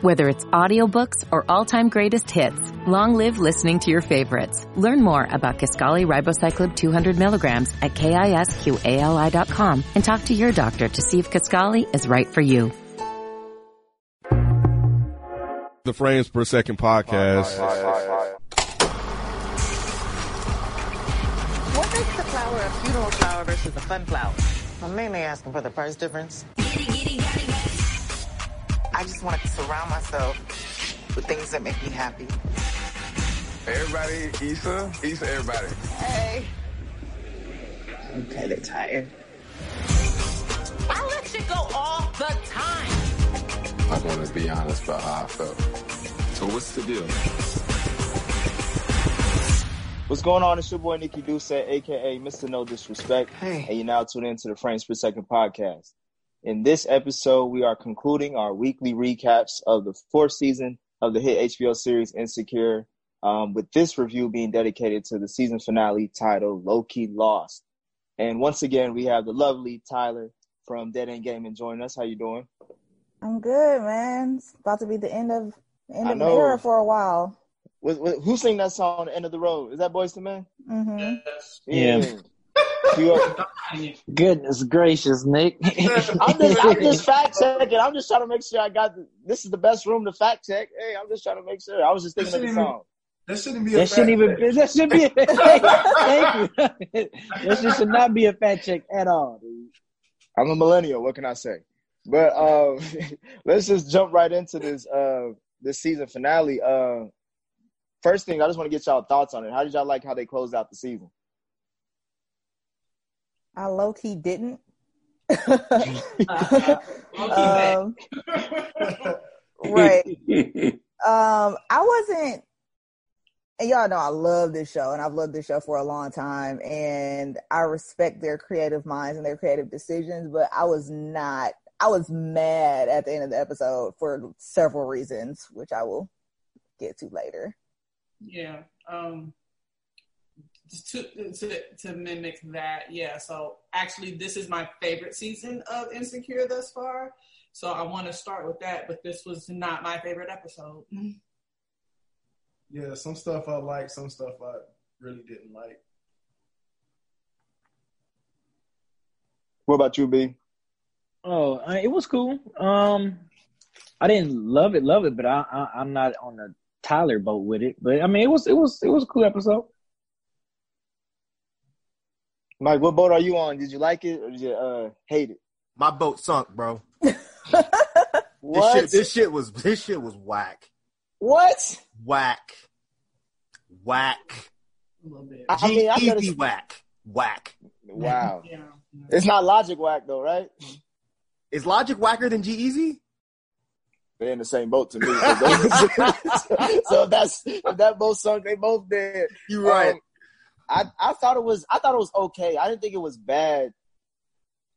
Whether it's audiobooks or all-time greatest hits, long live listening to your favorites. Learn more about Kisqali Ribocyclib 200 milligrams at KISQALI.com and talk to your doctor to see if Kisqali is right for you. The Frames Per Second Podcast. What makes the flower a funeral flower versus a fun flower? I'm mainly asking for the price difference. I just want to surround myself with things that make me happy. Everybody, Issa, everybody. Hey. I'm kind of tired. I let shit go all the time. I want to be honest about how I felt. So what's the deal? What's going on? It's your boy, Nikki Duce, a.k.a. Mr. No Disrespect. Hey. And you now tune into the Frames Per Second Podcast. In this episode, we are concluding our weekly recaps of the fourth season of the hit HBO series Insecure, with this review being dedicated to the season finale titled Lowkey Lost. And once again, we have the lovely Tyelerr from Dead End Gaming joining us. How you doing? I'm good, man. It's about to be the end of the era for a while. Who sang that song, The End of the Road? Is that Boyz II Men? Mm-hmm. Yeah. Goodness gracious, Nick. I'm just fact checking. I'm just trying to make sure I got this is the best room to fact check. Hey, I'm just trying to make sure. I was just thinking of the song. That shouldn't be a fact check. That should be a fact check. Thank you. That should not be a fact check at all, dude. I'm a millennial. What can I say? But let's just jump right into this season finale. First thing, I just want to get y'all thoughts on it. How did y'all like how they closed out the season? I low-key didn't. Right. I wasn't – and y'all know I love this show, and I've loved this show for a long time, and I respect their creative minds and their creative decisions, but I was mad at the end of the episode for several reasons, which I will get to later. Yeah. To mimic that, yeah. So actually, this is my favorite season of Insecure thus far. So I want to start with that, but this was not my favorite episode. Yeah, some stuff I liked, some stuff I really didn't like. What about you, B? Oh, it was cool. I didn't love it, but I'm not on the Tyelerr boat with it. But I mean, it was a cool episode. Mike, what boat are you on? Did you like it or did you hate it? My boat sunk, bro. What? This shit was whack. What? Whack. A little bit. I mean, whack. Wow. Yeah. It's not logic whack though, right? Is Logic whacker than G-Eazy? They're in the same boat to me. So if that boat sunk, they both dead. You're right. I thought it was okay. I didn't think it was bad.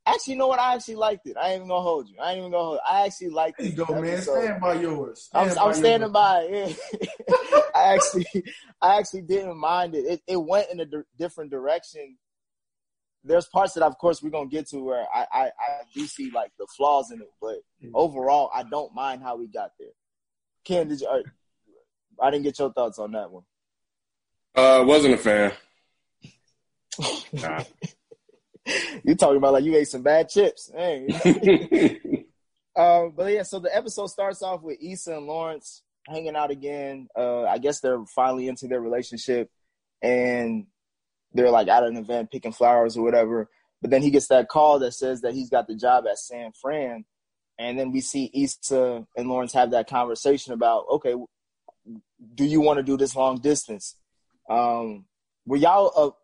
Actually, you know what? I actually liked it. I ain't even gonna hold you. I actually liked it. There you go, man. Stand by yours. I'm standing by it. Yeah. I actually didn't mind it. It went in a different direction. There's parts that, of course, we're going to get to where I do see, like, the flaws in it. But overall, I don't mind how we got there. Ken, I didn't get your thoughts on that one. Wasn't a fan. Nah. You're talking about, like, you ate some bad chips. Dang. But, yeah, so the episode starts off with Issa and Lawrence hanging out again. I guess they're finally into their relationship. And they're like at an event picking flowers or whatever. But then he gets that call that says that he's got the job at San Fran. And then we see Issa and Lawrence have that conversation about, okay, do you want to do this long distance? Were y'all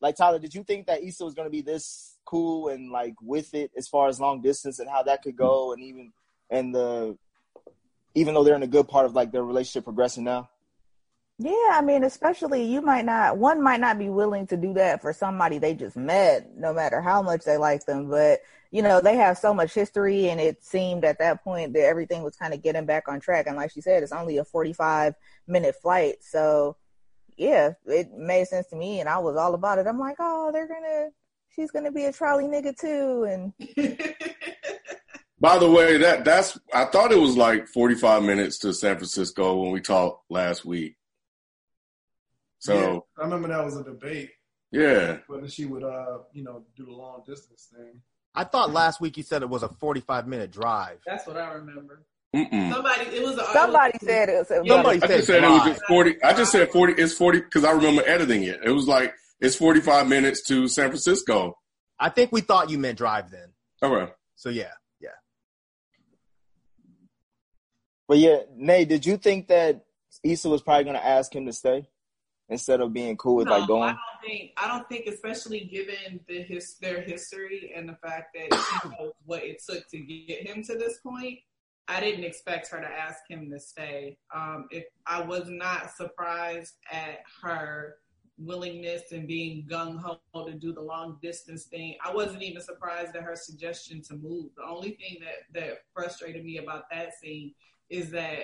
like, Tyelerr, did you think that Issa was going to be this cool and like with it as far as long distance and how that could go? And even though they're in a good part of like their relationship progressing now? Yeah, I mean, especially one might not be willing to do that for somebody they just met, no matter how much they like them. But, you know, they have so much history, and it seemed at that point that everything was kind of getting back on track. And like she said, it's only a 45-minute flight. So, yeah, it made sense to me, and I was all about it. I'm like, oh, she's going to be a trolley nigga too. And By the way, that's I thought it was like 45 minutes to San Francisco when we talked last week. So yeah, I remember that was a debate. Yeah. Whether she would, do the long distance thing. I thought last week you said it was a 45-minute drive. That's what I remember. Mm-mm. Somebody said it was 40. It's 40 because I remember editing it. It was like it's 45 minutes to San Francisco. I think we thought you meant drive then. All right. So yeah. But yeah, Nay, did you think that Issa was probably going to ask him to stay instead of being cool with like going? I don't think, especially given their history and the fact that she knows what it took to get him to this point. I didn't expect her to ask him to stay. I was not surprised at her willingness and being gung-ho to do the long-distance thing. I wasn't even surprised at her suggestion to move. The only thing that frustrated me about that scene is that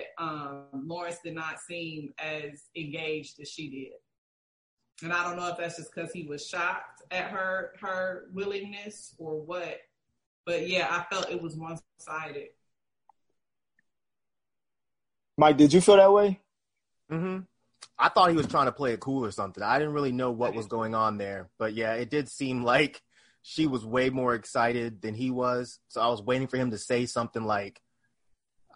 Lawrence did not seem as engaged as she did. And I don't know if that's just because he was shocked at her willingness or what. But, yeah, I felt it was one-sided. Mike, did you feel that way? Mm-hmm. I thought he was trying to play it cool or something. I didn't really know what was going on there. But, yeah, it did seem like she was way more excited than he was. So I was waiting for him to say something like,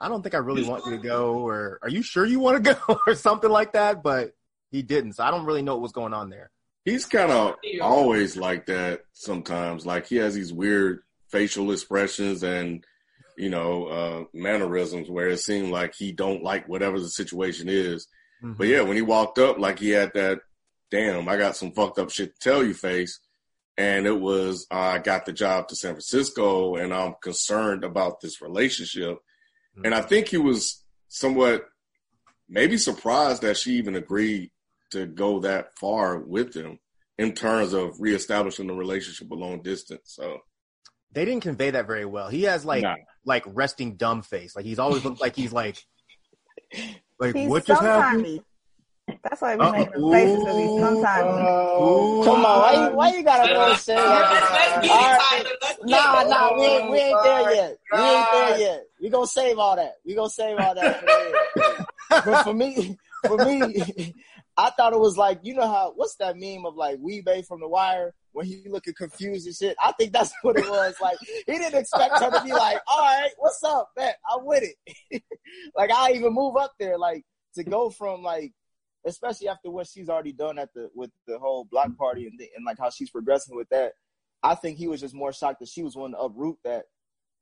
I don't think I really want you to go, or are you sure you want to go, or something like that. But he didn't. So I don't really know what was going on there. He's kind of always like that sometimes. Like he has these weird facial expressions and – mannerisms where it seemed like he don't like whatever the situation is. Mm-hmm. But yeah, when he walked up, like he had that, damn, I got some fucked up shit to tell you face. And it was, I got the job to San Francisco and I'm concerned about this relationship. Mm-hmm. And I think he was somewhat maybe surprised that she even agreed to go that far with him in terms of reestablishing the relationship a long distance. So they didn't convey that very well. He has like resting dumb face. Like he's always looked like he's like he's what just happened? That's why we make him faces because he's sometimes. Come on, why you gotta run shit? Nah, we ain't there yet. We gonna save all that. But for me, I thought it was like, you know how, what's that meme of like Weebay from The Wire when he looking confused and shit? I think that's what it was. Like, he didn't expect her to be like, all right, what's up, man? I'm with it. Like, I even move up there. Like, to go from like, especially after what she's already done with the whole block party and like how she's progressing with that. I think he was just more shocked that she was willing to uproot that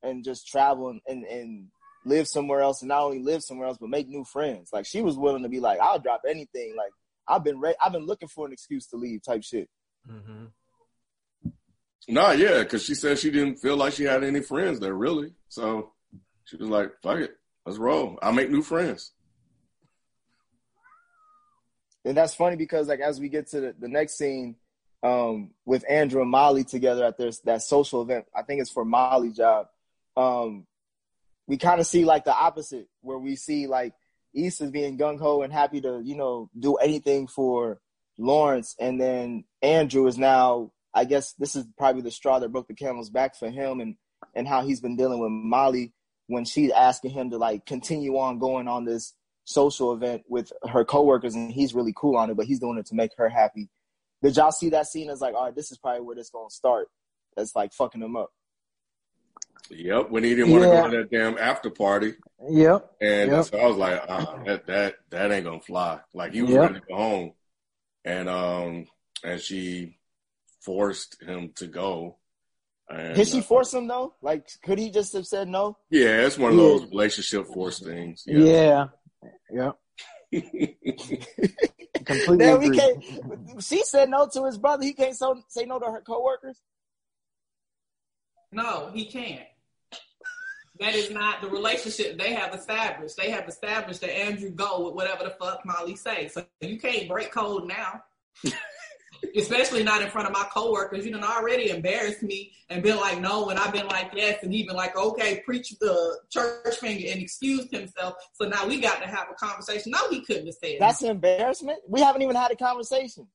and just travel and live somewhere else. And not only live somewhere else, but make new friends. Like, she was willing to be like, I'll drop anything. Like, I've been looking for an excuse to leave type shit. Mm-hmm. Nah, yeah, because she said she didn't feel like she had any friends there, really. So she was like, fuck it, let's roll. I'll make new friends. And that's funny because, like, as we get to the next scene with Andrew and Molly together at that social event, I think it's for Molly's job, we kind of see, like, the opposite where we see, like, Issa's being gung-ho and happy to, do anything for Lawrence. And then Andrew is now, I guess this is probably the straw that broke the camel's back for him and how he's been dealing with Molly when she's asking him to, like, continue on going on this social event with her coworkers. And he's really cool on it, but he's doing it to make her happy. Did y'all see that scene as, like, all right, this is probably where this going to start. That's, like, fucking him up. Yep, when he didn't want to go to that damn after party. Yep. And so I was like, that ain't gonna fly. Like he was ready to go home. And she forced him to go. And, did she force him though? Like could he just have said no? Yeah, it's one of those relationship force things. Yeah. Completely. Now we can't, she said no to his brother. He can't say no to her coworkers. No, he can't. That is not the relationship they have established. They have established that Andrew go with whatever the fuck Molly says. So you can't break code now. Especially not in front of my coworkers. You done already embarrassed me and been like, no, and I've been like, yes, and he been like, okay, preach the church finger and excused himself. So now we got to have a conversation. No, he couldn't have said that. That's an embarrassment? We haven't even had a conversation.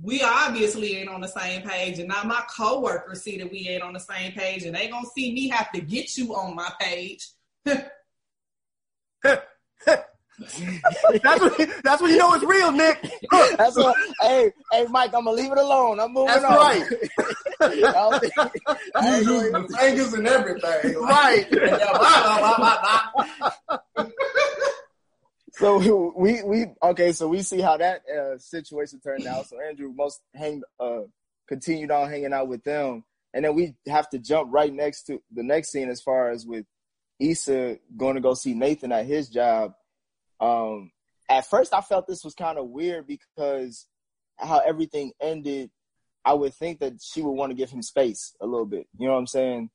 we obviously ain't on the same page, and now my coworkers see that we ain't on the same page, and they gonna see me have to get you on my page. That's what you know is real, Nick. That's what. Hey, Mike, I'm gonna leave it alone. I'm moving on. That's right. You using the fingers and everything, right? So we okay. So we see how that situation turned out. So Andrew must continued on hanging out with them, and then we have to jump right next to the next scene as far as with Issa going to go see Nathan at his job. At first I felt this was kind of weird because how everything ended, I would think that she would want to give him space a little bit, you know what I'm saying?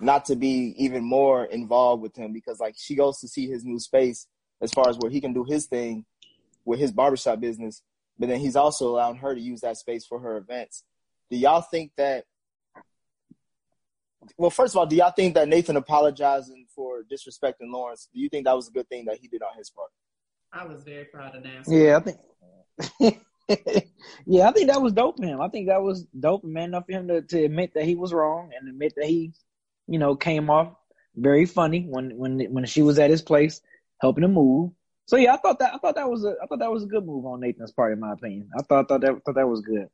Not to be even more involved with him because like she goes to see his new space as far as where he can do his thing with his barbershop business, but then he's also allowing her to use that space for her events. Do y'all think that, well, first of all, do y'all think that Nathan apologizing for disrespecting Lawrence, do you think that was a good thing that he did on his part? I was very proud of Nancy. Yeah, I think that was dope for him. I think that was dope and man enough for him to admit that he was wrong and admit that he, you know, came off very funny when she was at his place helping him move. So yeah, I thought that was a good move on Nathan's part, in my opinion. I thought that was good.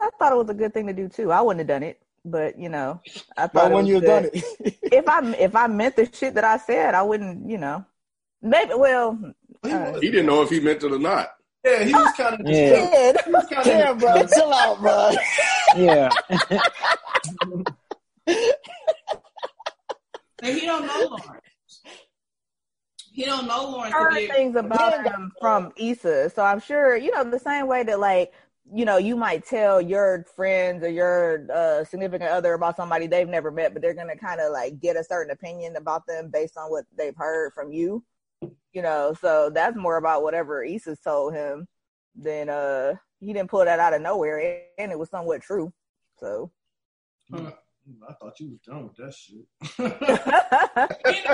I thought it was a good thing to do too. I wouldn't have done it, but you know, I thought when you done it. If I meant the shit that I said, I wouldn't, you know. Maybe, well... He didn't know if he meant it or not. Yeah, he was kind of... Yeah, Damn, bro, chill out, bro. Yeah. And he don't know Lawrence. I heard things about him from Issa, so I'm sure, you know, the same way that, like, you know, you might tell your friends or your significant other about somebody they've never met, but they're going to kind of, like, get a certain opinion about them based on what they've heard from you. You know, so that's more about whatever Issa told him than he didn't pull that out of nowhere, and it was somewhat true. So I thought you was done with that shit.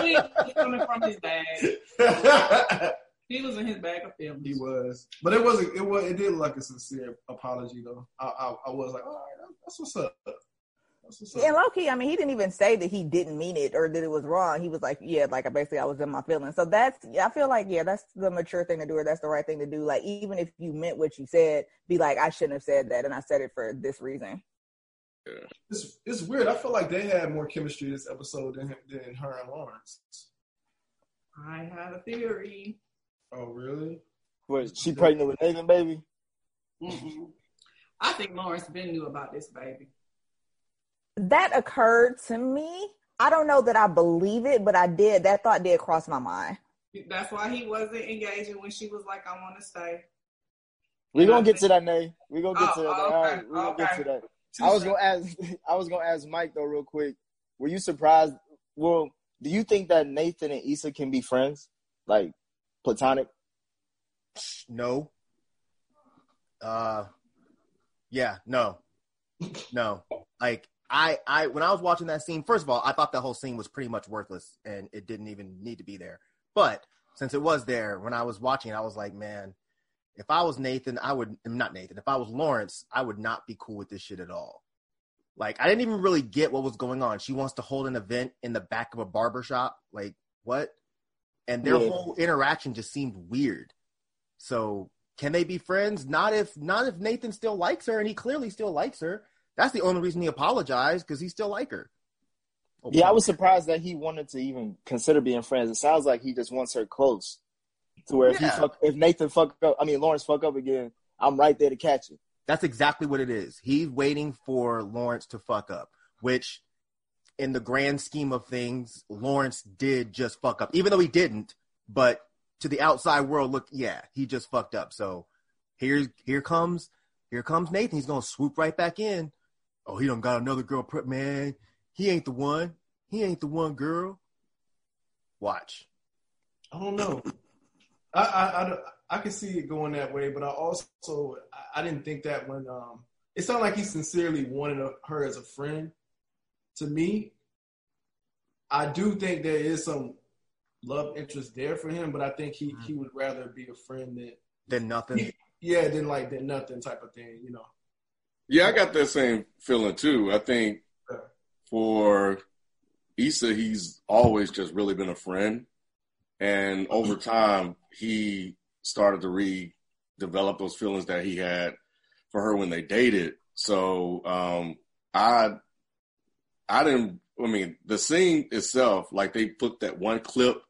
He coming from his bag. He was in his bag of films. He was, but it did look like a sincere apology though. I was like, all right, that's what's up. Yeah, and low-key, I mean, he didn't even say that he didn't mean it or that it was wrong. He was like, yeah, like, basically I was in my feelings. So I feel like, yeah, that's the mature thing to do or that's the right thing to do. Like, even if you meant what you said, be like, I shouldn't have said that and I said it for this reason. Yeah. It's weird. I feel like they had more chemistry this episode than her and Lawrence. I have a theory. Oh, really? Wait, she pregnant with Nathan, baby? Mm-hmm. I think Lawrence Ben knew about this baby. That occurred to me. I don't know that I believe it, but I did. That thought did cross my mind. That's why he wasn't engaging when she was like, I want to stay. We're going to get to that, Nay. We're going to get to that. All right, we're going to get to that. I was going to ask Mike, though, real quick. Were you surprised? Well, do you think that Nathan and Issa can be friends? Like, platonic? No. No. Like, I when I was watching that scene, first of all, I thought that whole scene was pretty much worthless and it didn't even need to be there. But since it was there, when I was watching it, I was like, man, if I was Nathan, if I was Lawrence, I would not be cool with this shit at all. Like, I didn't even really get what was going on. She wants to hold an event in the back of a barbershop. Like, what? And their whole interaction just seemed weird. So can they be friends? Not if Nathan still likes her, and he clearly still likes her. That's the only reason he apologized, because he still like her. Oh, yeah, I was surprised that he wanted to even consider being friends. It sounds like he just wants her close to where if Nathan fuck up, I mean Lawrence fuck up again, I'm right there to catch it. That's exactly what it is. He's waiting for Lawrence to fuck up, which in the grand scheme of things, Lawrence did just fuck up, even though he didn't. But to the outside world, look, yeah, he just fucked up. So here comes Nathan. He's gonna swoop right back in. Oh, he done got another girl, man. He ain't the one. He ain't the one, girl. Watch. I don't know. I can see it going that way, but I also I didn't think that when it sounded like he sincerely wanted her as a friend. To me, I do think there is some love interest there for him, but I think he would rather be a friend than nothing. He, yeah, then like then nothing type of thing, you know. Yeah, I got that same feeling too. I think for Issa, he's always just really been a friend. And over time, he started to redevelop those feelings that he had for her when they dated. So I mean, the scene itself, like they put that one clip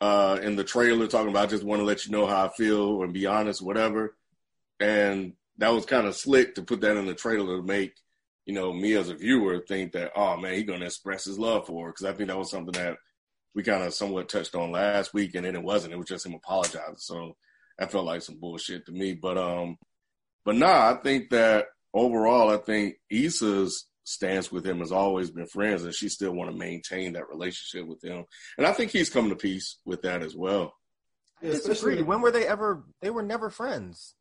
in the trailer talking about, I just want to let you know how I feel and be honest, whatever. And that was kind of slick to put that in the trailer to make, you know, me as a viewer think that, oh man, he's going to express his love for her. Cause I think that was something that we kind of somewhat touched on last week, and then it wasn't, it was just him apologizing. So that felt like some bullshit to me, but I think that overall, I think Issa's stance with him has always been friends, and she still want to maintain that relationship with him. And I think he's come to peace with that as well. Yeah, especially when were they ever, they were never friends.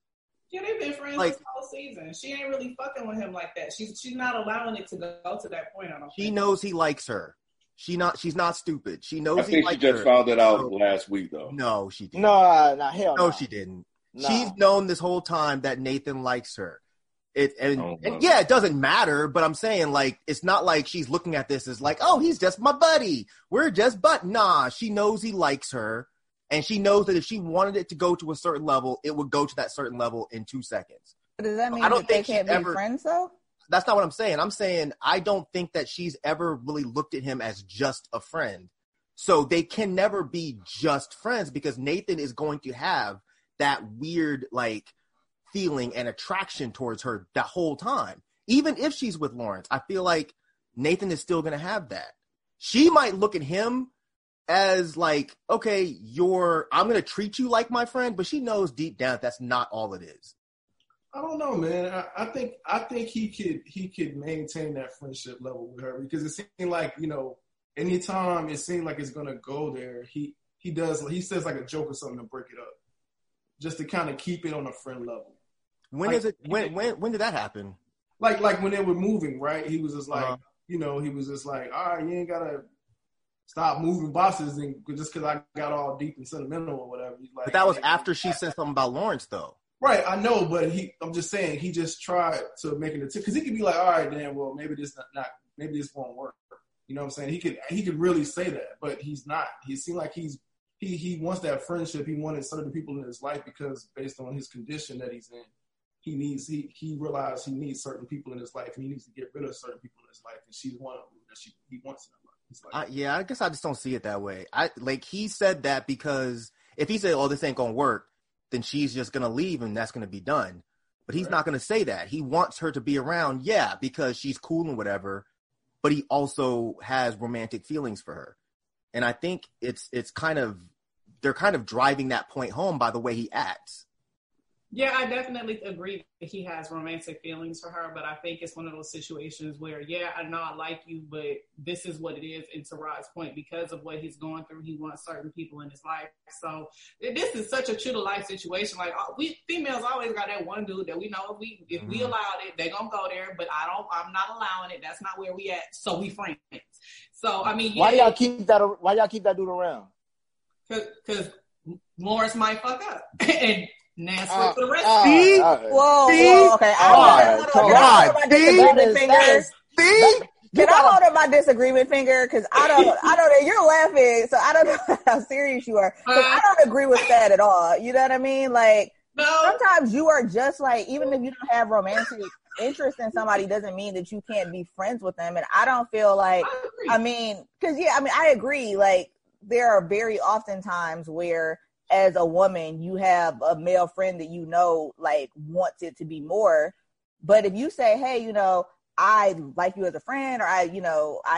Yeah, they've been friends this whole season. She ain't really fucking with him like that. She's not allowing it to go to that point. She knows he likes her. She's not stupid. She knows he likes her. I think she just found that out last week, though. No, she didn't. No, she didn't. Nah. She's known this whole time that Nathan likes her. It doesn't matter, but I'm saying, like, it's not like she's looking at this as like, oh, he's just my buddy. We're just nah, she knows he likes her. And she knows that if she wanted it to go to a certain level, it would go to that certain level in 2 seconds. But does that mean that they can't be friends, though? That's not what I'm saying. I'm saying I don't think that she's ever really looked at him as just a friend. So they can never be just friends, because Nathan is going to have that weird, like, feeling and attraction towards her the whole time. Even if she's with Lawrence, I feel like Nathan is still going to have that. She might look at him as like, okay, I'm going to treat you like my friend, but she knows deep down that's not all it is. I don't know, man. I think he could maintain that friendship level with her, because it seemed like, you know, anytime it seemed like it's going to go there, he says like a joke or something to break it up, just to kind of keep it on a friend level. When did that happen? Like when they were moving, right? He was just like, you know, he was just like, all right, you ain't got to stop moving bosses, and just because I got all deep and sentimental or whatever. Like, but that was after she said something about Lawrence, though. Right, I know, but I'm just saying he just tried to make it a tip, because he could be like, all right, then, well, maybe this won't work. You know what I'm saying? He could really say that, but he's not. He seemed like he wants that friendship. He wanted certain people in his life because based on his condition that he's in, he realized he needs certain people in his life, and he needs to get rid of certain people in his life, and she's one of them that he wants in his life. I guess I just don't see it that way. He said that because if he said, oh, this ain't going to work, then she's just going to leave and that's going to be done. But he's not going to say that. He wants her to be around, yeah, because she's cool and whatever, but he also has romantic feelings for her. And I think it's kind of, they're kind of driving that point home by the way he acts. Yeah, I definitely agree that he has romantic feelings for her, but I think it's one of those situations where, yeah, I know I like you, but this is what it is. And to Rod's point, because of what he's going through, he wants certain people in his life. So this is such a true to life situation. Like, we females always got that one dude that we know if we allowed it, they're gonna go there. But I'm not allowing it. That's not where we at. So we friends. So I mean, yeah, why y'all keep that dude around? Because Lawrence might fuck up and. Now for the rest. Whoa, okay. Can I hold up my disagreement finger? Because I don't know. You're laughing, so I don't know how serious you are. I don't agree with that at all. You know what I mean? Like, sometimes you are just like, even if you don't have romantic interest in somebody, doesn't mean that you can't be friends with them. And I don't feel like, I agree. Like, there are very often times where, as a woman, you have a male friend that you know, like, wants it to be more. But if you say, hey, you know, I like you as a friend, or I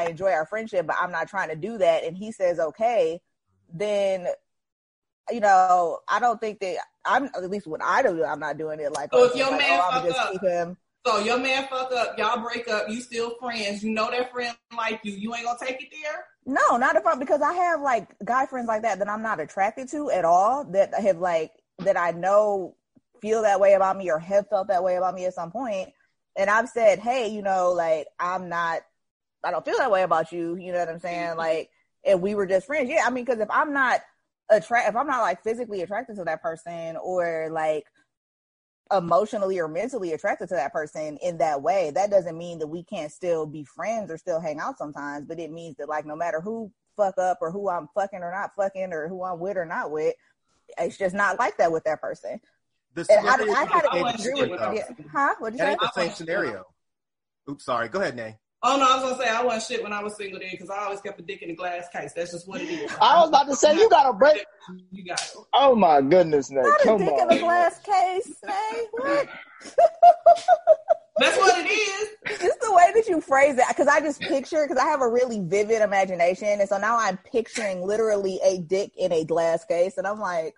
enjoy our friendship, but I'm not trying to do that, and he says, okay, then, you know, I don't think that at least when I do, I'm not doing it like, so if your man fuck up, keep him. So your man fuck up, y'all break up, you still friends, you know that friend like you ain't gonna take it there? No, not if because I have like guy friends like that I'm not attracted to at all, that have like, that I know feel that way about me or have felt that way about me at some point. And I've said, hey, you know, like, I don't feel that way about you. You know what I'm saying? Like, if we were just friends. Yeah. I mean, cause if I'm not like physically attracted to that person, or like, emotionally or mentally attracted to that person in that way, that doesn't mean that we can't still be friends or still hang out sometimes, but it means that, like, no matter who fuck up or who I'm fucking or not fucking or who I'm with or not with, it's just not like that with that person. That ain't the same scenario. Oops, sorry. Go ahead, Nay. Oh, no, I was going to say, I wasn't shit when I was single then, because I always kept a dick in a glass case. That's just what it is. I was about to say, you got to break. You got it. Oh, my goodness, Nate. Not a dick in a glass case, Nate. What? That's what it is. It's the way that you phrase it, because I just picture, because I have a really vivid imagination, and so now I'm picturing literally a dick in a glass case, and I'm like,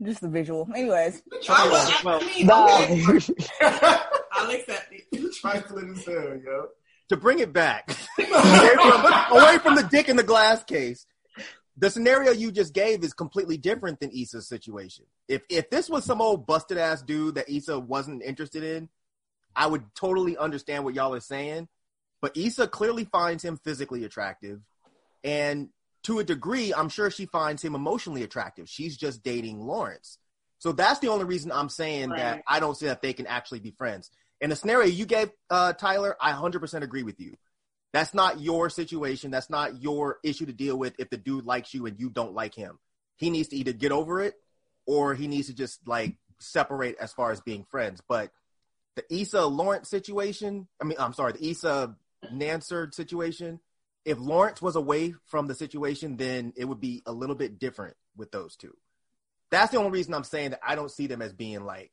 just the visual. Anyways. I'll accept it. You're trifling as hell, yo. To bring it back, away from the dick in the glass case, the scenario you just gave is completely different than Issa's situation. If this was some old busted-ass dude that Issa wasn't interested in, I would totally understand what y'all are saying. But Issa clearly finds him physically attractive. And to a degree, I'm sure she finds him emotionally attractive. She's just dating Lawrence. So that's the only reason I'm saying that I don't see that they can actually be friends. In the scenario you gave, Tyelerr, I 100% agree with you. That's not your situation. That's not your issue to deal with if the dude likes you and you don't like him. He needs to either get over it or he needs to just, like, separate as far as being friends. But the Issa-Lawrence situation, the Issa-Nansard situation, if Lawrence was away from the situation, then it would be a little bit different with those two. That's the only reason I'm saying that I don't see them as being, like,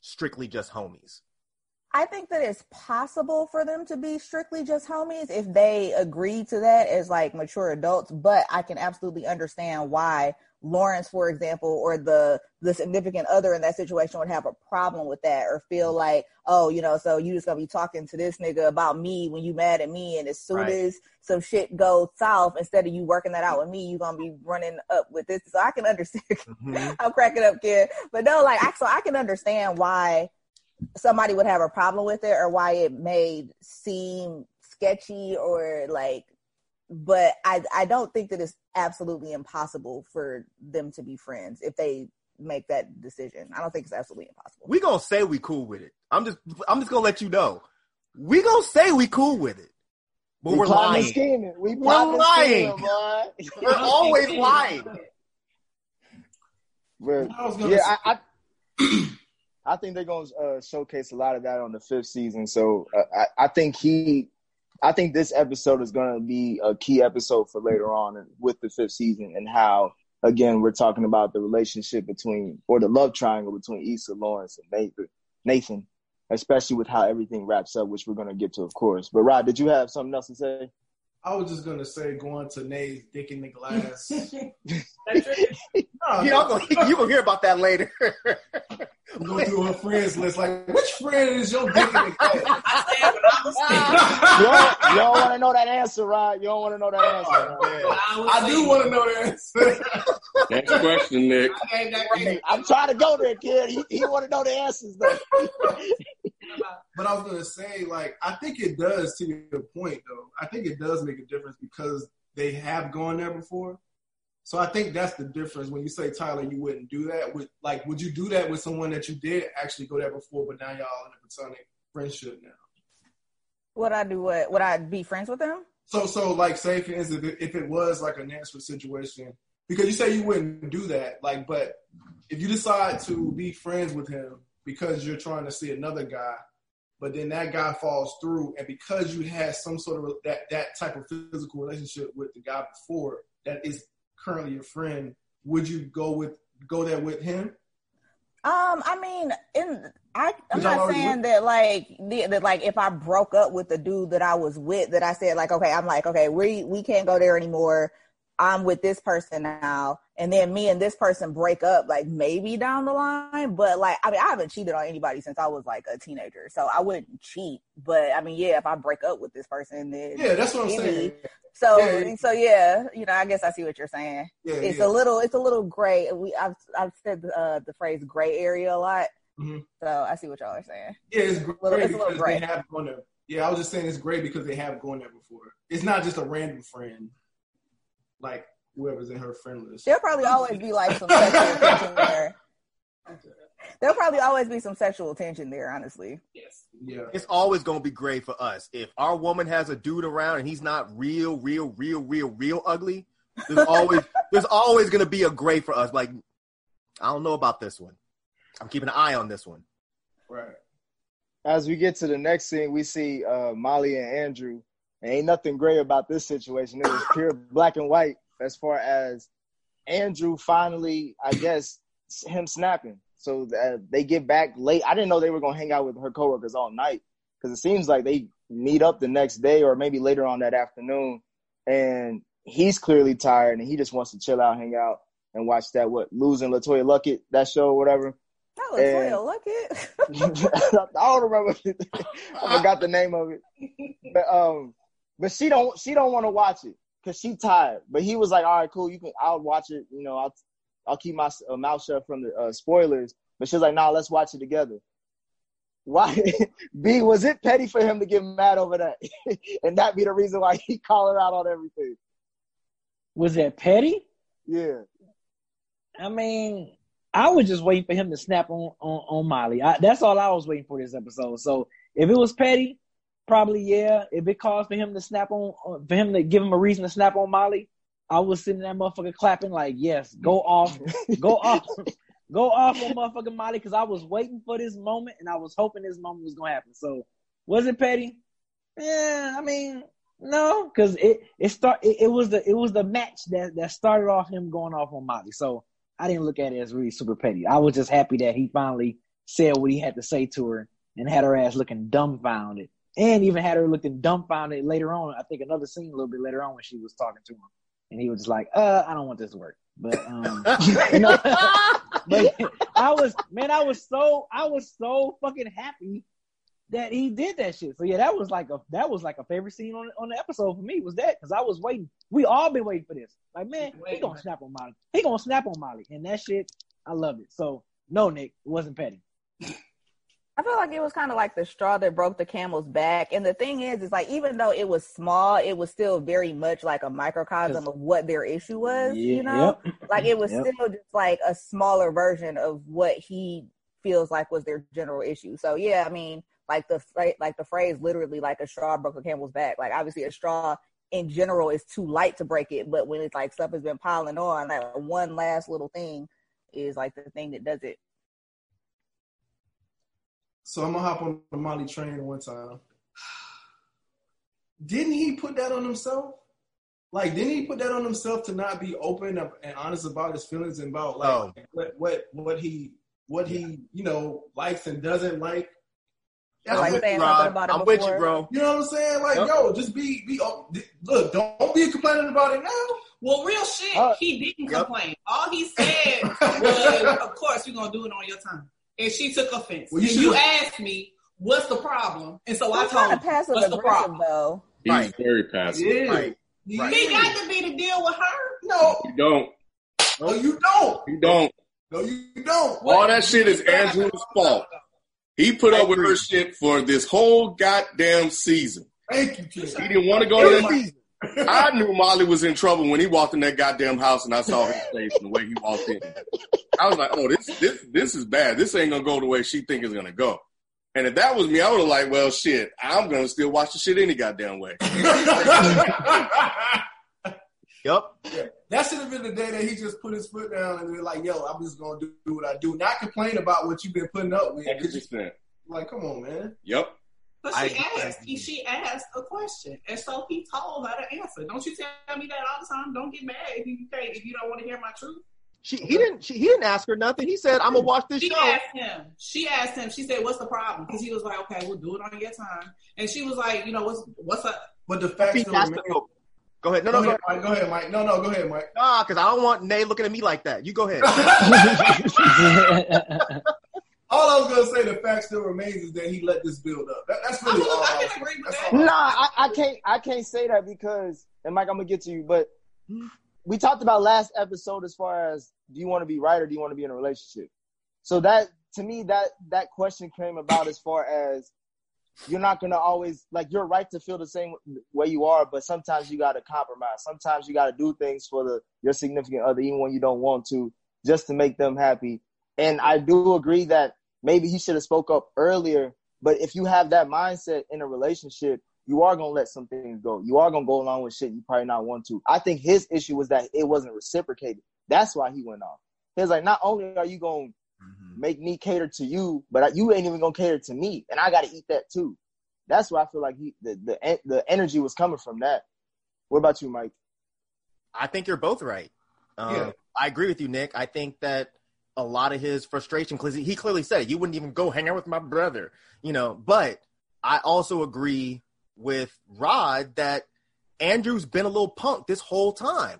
strictly just homies. I think that it's possible for them to be strictly just homies if they agree to that as, like, mature adults, but I can absolutely understand why Lawrence, for example, or the significant other in that situation would have a problem with that or feel like, oh, you know, so you just gonna be talking to this nigga about me when you mad at me, and as soon as some shit goes south, instead of you working that out with me, you gonna be running up with this. So I can understand. I'm cracking up, kid. But no, like, I can understand why somebody would have a problem with it or why it may seem sketchy or like, but I don't think that it's absolutely impossible for them to be friends if they make that decision. I don't think it's absolutely impossible. We gonna say we cool with it. I'm just gonna let you know. We gonna say we cool with it, but we're lying. We're lying. We're always lying. I think they're going to showcase a lot of that on the fifth season. So I think this episode is going to be a key episode for later on with the fifth season and how, again, we're talking about the relationship between, or the love triangle between Issa, Lawrence, and Nathan, especially with how everything wraps up, which we're going to get to, of course. But, Rod, did you have something else to say? I was just going to say going to Nay's dick in the glass. You're going to hear about that later. I'm going through her friends list. Like, which friend is your dick in the glass? You don't want to know that answer, Rod. You don't want to know that answer. I do want to know that answer. Next question, Nick. I'm trying to go there, kid. He want to know the answers, though. But I was going to say, like, I think it does, to your point, though. I think it does make a difference because they have gone there before. So I think that's the difference. When you say, Tyelerr, you wouldn't do that. Would you do that with someone that you did actually go there before, but now y'all in a platonic friendship now? Would I do what? Would I be friends with them? So like, say, for instance, if it was, like, a Nansford situation, because you say you wouldn't do that, like, but if you decide to be friends with him, because you're trying to see another guy, but then that guy falls through, and because you had some sort of that type of physical relationship with the guy before that is currently your friend, would you go there with him? I'm not saying that if I broke up with the dude that I was with, that I said, like, okay, I'm like, okay, we can't go there anymore. I'm with this person now, and then me and this person break up, like, maybe down the line. But, like, I mean, I haven't cheated on anybody since I was, like, a teenager, so I wouldn't cheat. But, I mean, yeah, if I break up with this person, then... Yeah, that's what I'm saying. So yeah, you know, I guess I see what you're saying. Yeah, it's a little gray. I've said the phrase gray area a lot, so I see what y'all are saying. Yeah, it's a little gray. They have gone there. Yeah, I was just saying it's gray because they have gone there before. It's not just a random friend. Like, whoever's in her friend list. There'll probably always be, like, some sexual tension there. There'll probably always be some sexual tension there, honestly. Yes. Yeah. It's always going to be great for us. If our woman has a dude around and he's not real ugly, there's always going to be a gray for us. Like, I don't know about this one. I'm keeping an eye on this one. Right. As we get to the next scene, we see Molly and Andrew. And ain't nothing gray about this situation. It was pure black and white as far as Andrew finally, I guess, him snapping. So they get back late. I didn't know they were going to hang out with her coworkers all night, because it seems like they meet up the next day or maybe later on that afternoon. And he's clearly tired and he just wants to chill out, hang out, and watch that, Losing LaToya Luckett, that show or whatever. Not LaToya Luckett. I don't remember. I forgot the name of it. But she don't want to watch it because she's tired. But he was like, all right, cool. I'll watch it. You know, I'll keep my mouth shut from the spoilers. But she was like, nah, let's watch it together. Why? B, was it petty for him to get mad over that? And that be the reason why he called her out on everything. Was that petty? Yeah. I mean, I was just waiting for him to snap on Molly. That's all I was waiting for this episode. So if it was petty, probably, yeah. If it caused for him to snap on, for him to give him a reason to snap on Molly, I was sitting there motherfucker clapping like, yes, go off, go off, go off on motherfucking Molly, because I was waiting for this moment and I was hoping this moment was going to happen. So was it petty? Yeah, I mean, no, because it was the match that started off him going off on Molly. So I didn't look at it as really super petty. I was just happy that he finally said what he had to say to her and had her ass looking dumbfounded, and even had her looking dumbfounded later on. I think another scene a little bit later on when she was talking to him. And he was just like, I don't want this to work. But you know, but I was so fucking happy that he did that shit. So yeah, that was like a favorite scene on the episode for me, was that, because I was waiting. We all been waiting for this. Like, man, he gonna snap on Molly. He gonna snap on Molly. And that shit, I loved it. So no, Nick, it wasn't petty. I feel like it was kind of like the straw that broke the camel's back. And the thing is, it's like, even though it was small, it was still very much like a microcosm of what their issue was, you know? Yep. Like, it was still just like a smaller version of what he feels like was their general issue. So, yeah, I mean, like the phrase literally, like a straw broke the camel's back. Like, obviously a straw in general is too light to break it, but when it's like stuff has been piling on, like one last little thing is like the thing that does it. So I'm going to hop on the Molly train one time. Didn't he put that on himself? Like, didn't he put that on himself to not be open and honest about his feelings and about, like, what he you know, likes and doesn't like? I'm with you, bro. You know what I'm saying? Like, yo, just be open. Look, don't be complaining about it now. Well, real shit, he didn't complain. All he said was, of course, we're going to do it on your time. And she took offense. Well, you asked me, what's the problem? And so I told him, what's the problem? Though. He's very passive. Yeah. Right. Right. He got to be the deal with her? No. You don't. No, you don't. You don't. No, you don't. All that shit is Andrew's fault. He put up with her shit for this whole goddamn season. Thank you, Tiffany. He didn't want to go to that season. I knew Molly was in trouble when he walked in that goddamn house and I saw his face and the way he walked in. I was like, oh, this is bad. This ain't going to go the way she think it's going to go. And if that was me, I would have like, well, shit, I'm going to still watch the shit any goddamn way. Yeah. That should have been the day that he just put his foot down and been like, yo, I'm just going to do what I do. Not complain about what you've been putting up with. 100%. Like, come on, man. Yep. But she asked a question, and so he told her to answer. Don't you tell me that all the time? Don't get mad if you don't want to hear my truth. He didn't ask her nothing. He said, "I'm gonna watch this show." She asked him. She said, "What's the problem?" Because he was like, "Okay, we'll do it on your time." And she was like, "You know what's up?" But the fact go ahead. Go ahead, Mike. No, go ahead, Mike. Nah, because I don't want Nay looking at me like that. You go ahead. All I was going to say, the fact still remains, is that he let this build up. That's really all. I can agree with that. Nah, I can't say that because, and Mike, I'm going to get to you, but we talked about last episode as far as, do you want to be right or do you want to be in a relationship? So that, to me, that question came about as far as, you're not going to always, like, you're right to feel the same way you are, but sometimes you got to compromise. Sometimes you got to do things for your significant other, even when you don't want to, just to make them happy. And I do agree that maybe he should have spoke up earlier. But if you have that mindset in a relationship, you are going to let some things go. You are going to go along with shit you probably not want to. I think his issue was that it wasn't reciprocated. That's why he went off. He was like, not only are you going to make me cater to you, but you ain't even going to cater to me. And I got to eat that too. That's why I feel like the energy was coming from that. What about you, Mike? I think you're both right. Yeah. I agree with you, Nick. I think that a lot of his frustration, because he clearly said it, you wouldn't even go hang out with my brother, you know. But I also agree with Rod that Andrew's been a little punk this whole time.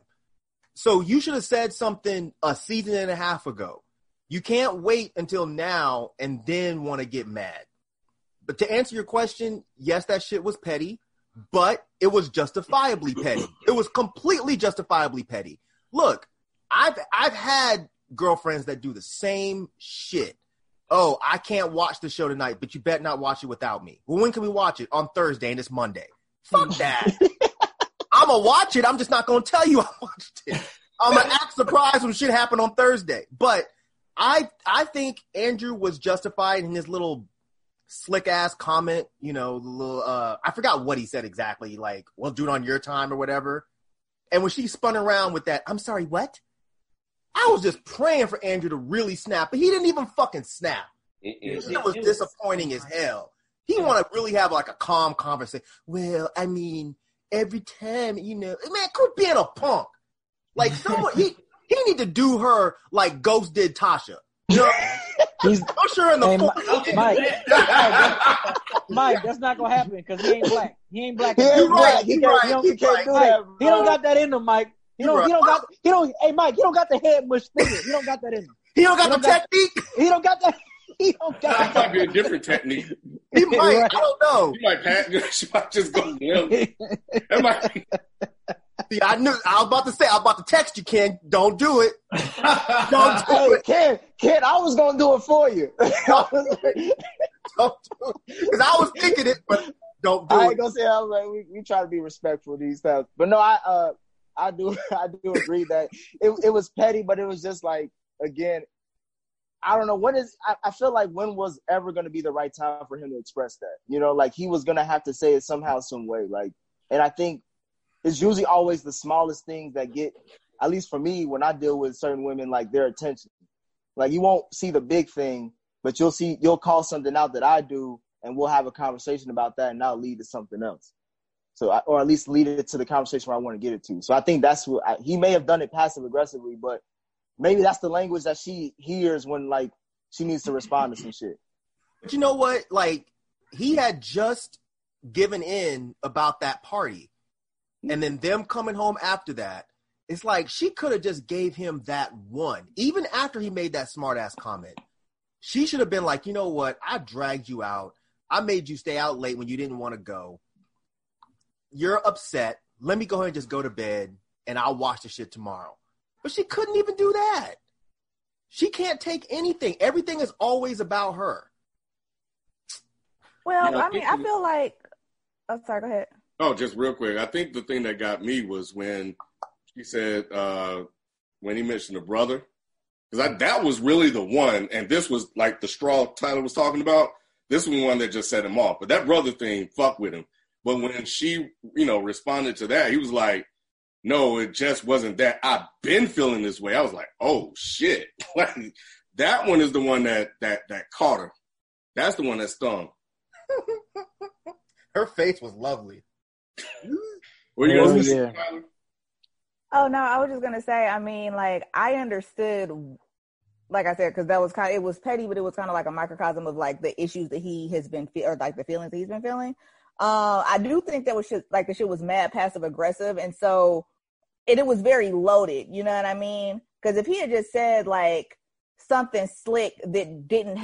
So you should have said something a season and a half ago. You can't wait until now and then want to get mad. But to answer your question, yes, that shit was petty, but it was justifiably petty. It was completely justifiably petty. Look, I've had girlfriends that do the same shit. Oh, I can't watch the show tonight, but you better not watch it without me. Well, when can we watch it? On Thursday, and it's Monday. Fuck that. I'm going to watch it. I'm just not going to tell you I watched it. I'm going to act surprised when shit happened on Thursday. But I think Andrew was justified in his little slick-ass comment, you know, the little, I forgot what he said exactly, like, well, do it on your time or whatever. And when she spun around with that, I'm sorry, what? I was just praying for Andrew to really snap, but he didn't even fucking snap. It was disappointing as hell. He want to really have like a calm conversation. Well, I mean, every time, you know, man, quit being a punk. Like someone, he need to do her like Ghost did Tasha. You know? He's sure in the Mike, that's not gonna happen because he ain't black. He ain't black. You're right. He can't do that. He don't got that in him, Mike. He don't. Hey, Mike, he don't got the head mush thing. He don't got that in him. He don't got the technique. He don't got that. He don't got that. That might be a different technique. He might. Right. I don't know. She might just go nail it. That might be. See, I was about to text you, Ken. Don't do it. Don't do it. Ken, I was going to do it for you. Don't do it. Because I was thinking it, but don't do it. I ain't going to say, I was like, we try to be respectful these times. But no, I do agree that it was petty, but it was just like, again, I don't know. I feel like when was ever going to be the right time for him to express that? You know, like he was going to have to say it somehow, some way. Like, and I think it's usually always the smallest things that get, at least for me, when I deal with certain women, like their attention. Like you won't see the big thing, but you'll call something out that I do, and we'll have a conversation about that, and that'll lead to something else. So, or at least lead it to the conversation where I want to get it to. So I think that's what he may have done it passive aggressively, but maybe that's the language that she hears when like she needs to respond to some shit. But you know what? Like he had just given in about that party, and then them coming home after that. It's like she could have just gave him that one. Even after he made that smart ass comment, she should have been like, you know what? I dragged you out. I made you stay out late when you didn't want to go. You're upset. Let me go ahead and just go to bed, and I'll watch the shit tomorrow. But she couldn't even do that. She can't take anything. Everything is always about her. Well, you know, I mean, I feel like... Oh, sorry, go ahead. Oh, just real quick. I think the thing that got me was when she said, when he mentioned the brother, because that was really the one, and this was like the straw Tyelerr was talking about. This was the one that just set him off. But that brother thing fucked with him. But when she, you know, responded to that, he was like, no, it just wasn't that. I've been feeling this way. I was like, oh, shit. Like, that one is the one that caught her. That's the one that stung. Her face was lovely. Were you going to say, Tyelerr? Oh, no, I was just going to say, I mean, like, I understood, like I said, because that was kind of, it was petty, but it was kind of like a microcosm of, like, the issues that he has been, or, like, the feelings that he's been feeling. I do think that was shit, like the shit was mad passive aggressive, and so it was very loaded. You know what I mean? Because if he had just said like something slick that didn't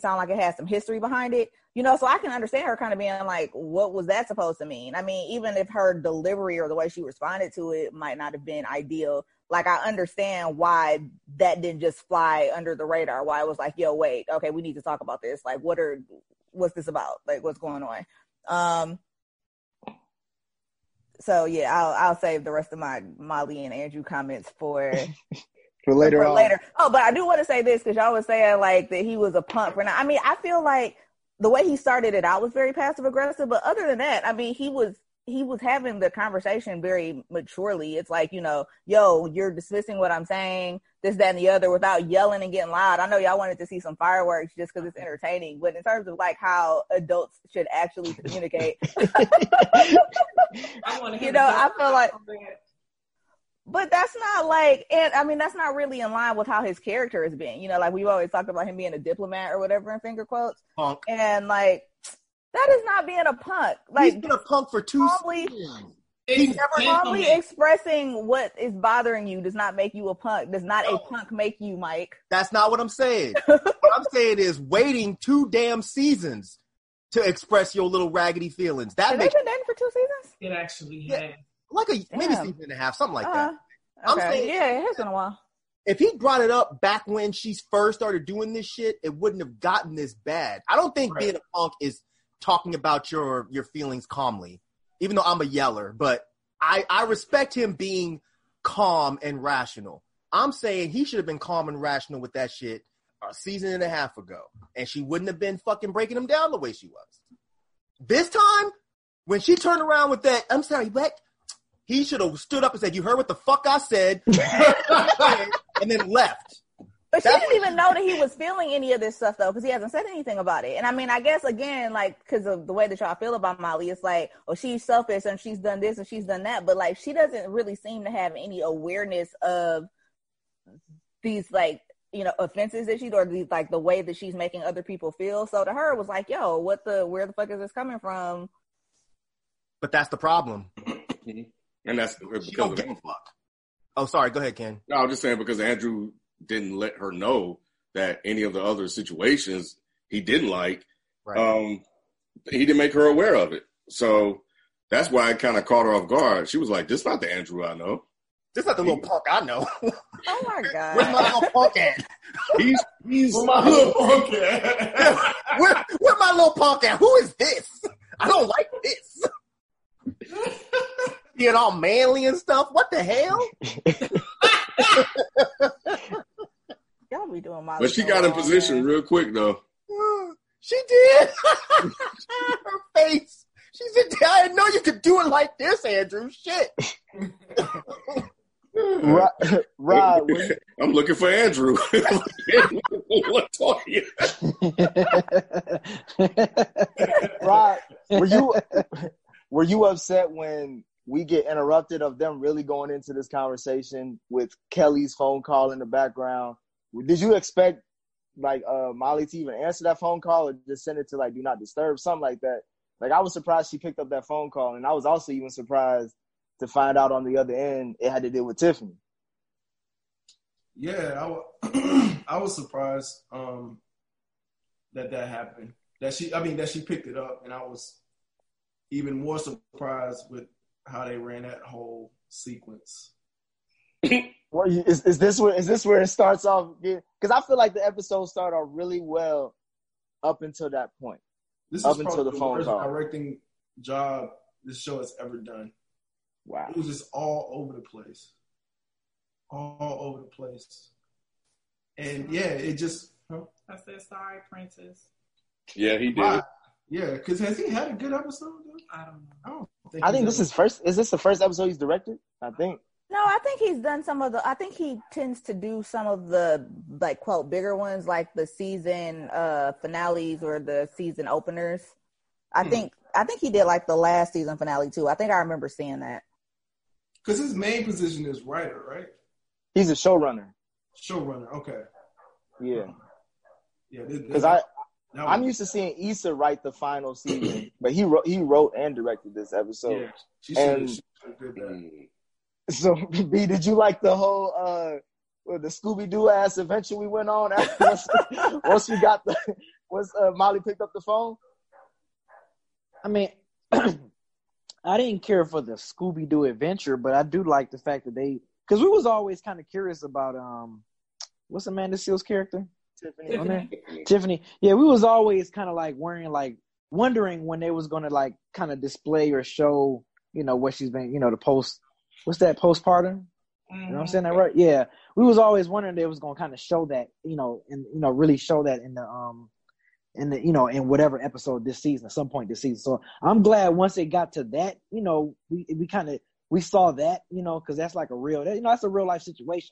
sound like it had some history behind it, you know, so I can understand her kind of being like, "What was that supposed to mean?" I mean, even if her delivery or the way she responded to it might not have been ideal, like I understand why that didn't just fly under the radar. Why it was like, "Yo, wait, okay, we need to talk about this. Like, what's this about? Like, what's going on?" So yeah, I'll save the rest of my Molly and Andrew comments for For later for on. Later. Oh, but I do want to say this, because y'all was saying like that he was a punk for now. I mean, I feel like the way he started it out was very passive aggressive, but other than that, I mean, he was having the conversation very maturely. It's like, you know, yo, you're dismissing what I'm saying, this, that, and the other, without yelling and getting loud. I know y'all wanted to see some fireworks just because it's entertaining, but in terms of like how adults should actually communicate, I feel like, but that's not like, and I mean, that's not really in line with how his character has been. You know, like we've always talked about him being a diplomat or whatever in finger quotes, punk. And like, that is not being a punk. Like, he's been a punk for 2 seasons. He's never calmly expressing what is bothering you does not make you a punk. Does not a punk make you, Mike? That's not what I'm saying. What I'm saying is waiting 2 damn seasons to express your little raggedy feelings. That makes they've been dating for 2 seasons? It actually has. Yeah, like maybe 1.5 seasons, something like that. Okay. I'm saying, yeah, it has been a while. If he brought it up back when she first started doing this shit, it wouldn't have gotten this bad. I don't think being a punk is talking about your feelings calmly, even though I'm a yeller, but I respect him being calm and rational. I'm saying he should have been calm and rational with that shit a 1.5 seasons ago, and she wouldn't have been fucking breaking him down the way she was. This time, when she turned around with that, I'm sorry, what? He should have stood up and said, you heard what the fuck I said, and then left. But she didn't even know that he was feeling any of this stuff, though, because he hasn't said anything about it. And I mean, I guess, again, like, because of the way that y'all feel about Molly, it's like, oh, she's selfish, and she's done this, and she's done that. But, like, she doesn't really seem to have any awareness of these, like, you know, offenses that she, or these, like, the way that she's making other people feel. So to her, it was like, yo, where the fuck is this coming from? But that's the problem. And that's because she don't give a fuck. Oh, sorry. Go ahead, Ken. No, I was just saying because Andrew didn't let her know that any of the other situations he didn't like, he didn't make her aware of it. So that's why it kind of caught her off guard. She was like, this not the Andrew I know. This not the little punk I know. Oh, my God. Where's my little punk at? Where's my little punk at? Where's my little punk at? Who is this? I don't like this. Being all manly and stuff. What the hell? Y'all be doing my. But she got in position real quick though. She did. Her face. She said, "I didn't know you could do it like this, Andrew." Shit. Right. I'm looking for Andrew. What's on you? Right. Were you upset when we get interrupted of them really going into this conversation with Kelly's phone call in the background? Did you expect like Molly to even answer that phone call or just send it to like do not disturb, something like that? Like I was surprised she picked up that phone call, and I was also even surprised to find out on the other end it had to deal with Tiffany. Yeah, I was surprised that happened. That she picked it up, and I was even more surprised with how they ran that whole sequence. Well, is this where it starts off? Because I feel like the episode started off really well up until that point. This up is until the phone worst call. Directing job this show has ever done. Wow, it was just all over the place, and yeah, it just. Huh? I said, "Sorry, Prentice." Yeah, he did. Yeah, because has he had a good episode? I don't know. I think this is first. Is this the first episode he's directed? I think. No, I think he's done some of the. I think he tends to do some of the like quote bigger ones, like the season finales or the season openers. I think he did like the last season finale too. I think I remember seeing that. Because his main position is writer, right? He's a showrunner. Okay. Yeah. Yeah. Because I'm used to seeing Issa write the final season, but he wrote and directed this episode. Yeah, she did that. So, B, did you like the whole the Scooby-Doo ass adventure we went on after once we got the Molly picked up the phone? I mean, I didn't care for the Scooby-Doo adventure, but I do like the fact that because we was always kind of curious about what's Amanda Seale's character? Tiffany. Yeah, we was always kind of like wondering when they was going to like kind of display or show, you know, what she's been, you know, the postpartum You know what I'm saying? That right? Yeah. We was always wondering they was going to kind of show that, you know, and, you know, really show that in the, you know, in whatever episode this season, at some point this season. So I'm glad once it got to that, you know, we kind of, we saw that, you know, cause that's like a real, you know, that's a real life situation.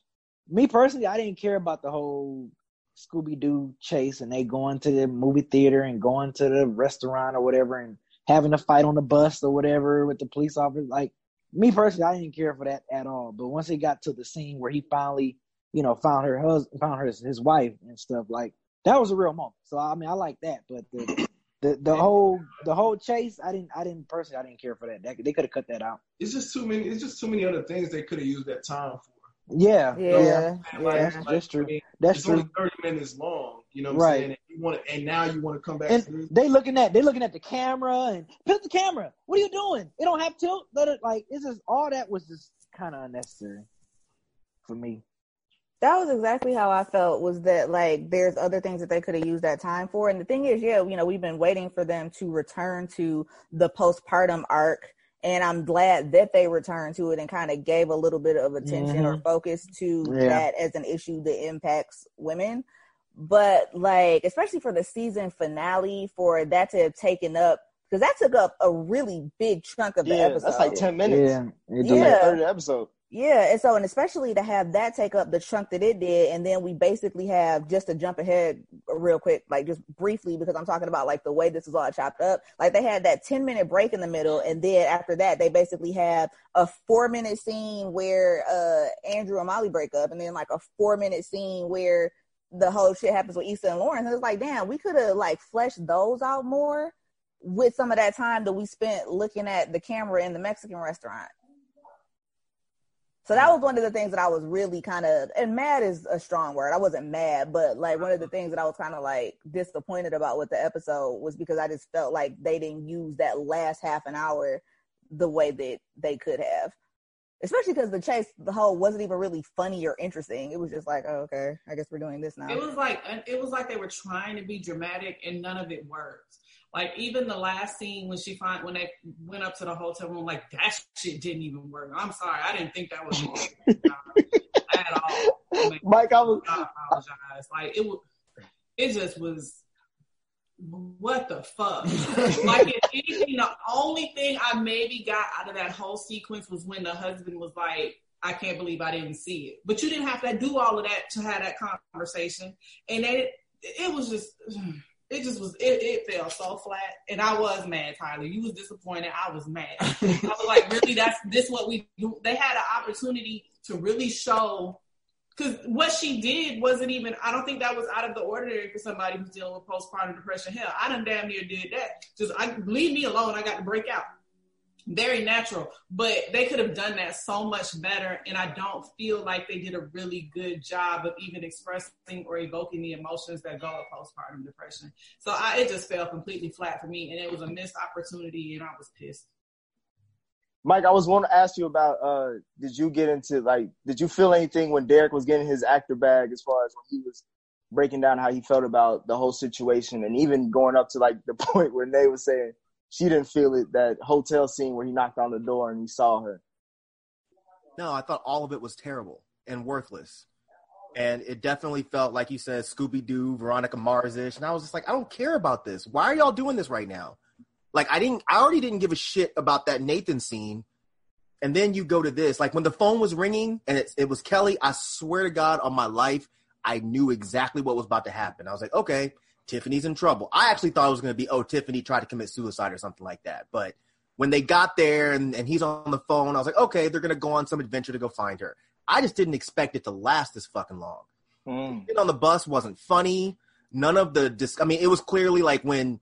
Me personally, I didn't care about the whole Scooby-Doo chase and they going to the movie theater and going to the restaurant or whatever and having a fight on the bus or whatever with the police officer. Like, me personally, I didn't care for that at all. But once it got to the scene where he finally, you know, found her husband, found her his wife and stuff, like that was a real moment. So I mean, I like that. But the whole chase, I didn't care for that. They could have cut that out. It's just too many other things they could have used that time for. Yeah, you know, that's true. I mean, that's true. Only 30 minutes long. You know what I'm saying? And now you want to come back. And they're looking at the camera and put the camera. What are you doing? It don't have to. Like, it's just all that was just kind of unnecessary for me. That was exactly how I felt. Was that like there's other things that they could have used that time for? And the thing is, yeah, you know, we've been waiting for them to return to the postpartum arc. And I'm glad that they returned to it and kind of gave a little bit of attention or focus to that as an issue that impacts women. But like, especially for the season finale, for that to have taken up, because that took up a really big chunk of the episode. That's like 10 minutes. Like a third of the episode. Yeah. And so, and especially to have that take up the chunk that it did. And then we basically have, just to jump ahead real quick, like just briefly, because I'm talking about like the way this is all chopped up. Like they had that 10-minute break in the middle. And then after that, they basically have a 4-minute scene where Andrew and Molly break up. And then like a 4-minute scene where the whole shit happens with Issa and Lawrence. And it's like, damn, we could have like fleshed those out more with some of that time that we spent looking at the camera in the Mexican restaurant. So that was one of the things that I was really kind of, and mad is a strong word. I wasn't mad, but like one of the things that I was kind of like disappointed about with the episode was because I just felt like they didn't use that last half an hour the way that they could have. Especially because the chase, the whole, wasn't even really funny or interesting. It was just like, oh, okay, I guess we're doing this now. It was like they were trying to be dramatic and none of it worked. Like even the last scene when they went up to the hotel room, like that shit didn't even work. I'm sorry, I didn't think that was at all. Like, Mike, I apologize. Like it just was. What the fuck? Like, if anything, the only thing I maybe got out of that whole sequence was when the husband was like, I can't believe I didn't see it. But you didn't have to do all of that to have that conversation. And it fell so flat. And I was mad, Tyler. You was disappointed. I was mad. I was like, really, this what we do? They had an opportunity to really show. Because what she did wasn't even, I don't think that was out of the ordinary for somebody who's dealing with postpartum depression. Hell, I done damn near did that. Leave me alone. I got to break out. Very natural. But they could have done that so much better. And I don't feel like they did a really good job of even expressing or evoking the emotions that go with postpartum depression. So it just fell completely flat for me. And it was a missed opportunity. And I was pissed. Mike, I was going to ask you about, did you feel anything when Derek was getting his actor bag as far as when he was breaking down how he felt about the whole situation, and even going up to like the point where Nay was saying she didn't feel it, that hotel scene where he knocked on the door and he saw her? No, I thought all of it was terrible and worthless. And it definitely felt, like you said, Scooby-Doo, Veronica Mars-ish. And I was just like, I don't care about this. Why are y'all doing this right now? Like, I already didn't give a shit about that Nathan scene. And then you go to this. Like, when the phone was ringing and it was Kelly, I swear to God on my life, I knew exactly what was about to happen. I was like, okay, Tiffany's in trouble. I actually thought it was going to be, oh, Tiffany tried to commit suicide or something like that. But when they got there and he's on the phone, I was like, okay, they're going to go on some adventure to go find her. I just didn't expect it to last this fucking long. Getting on the bus wasn't funny. None of the it was clearly like when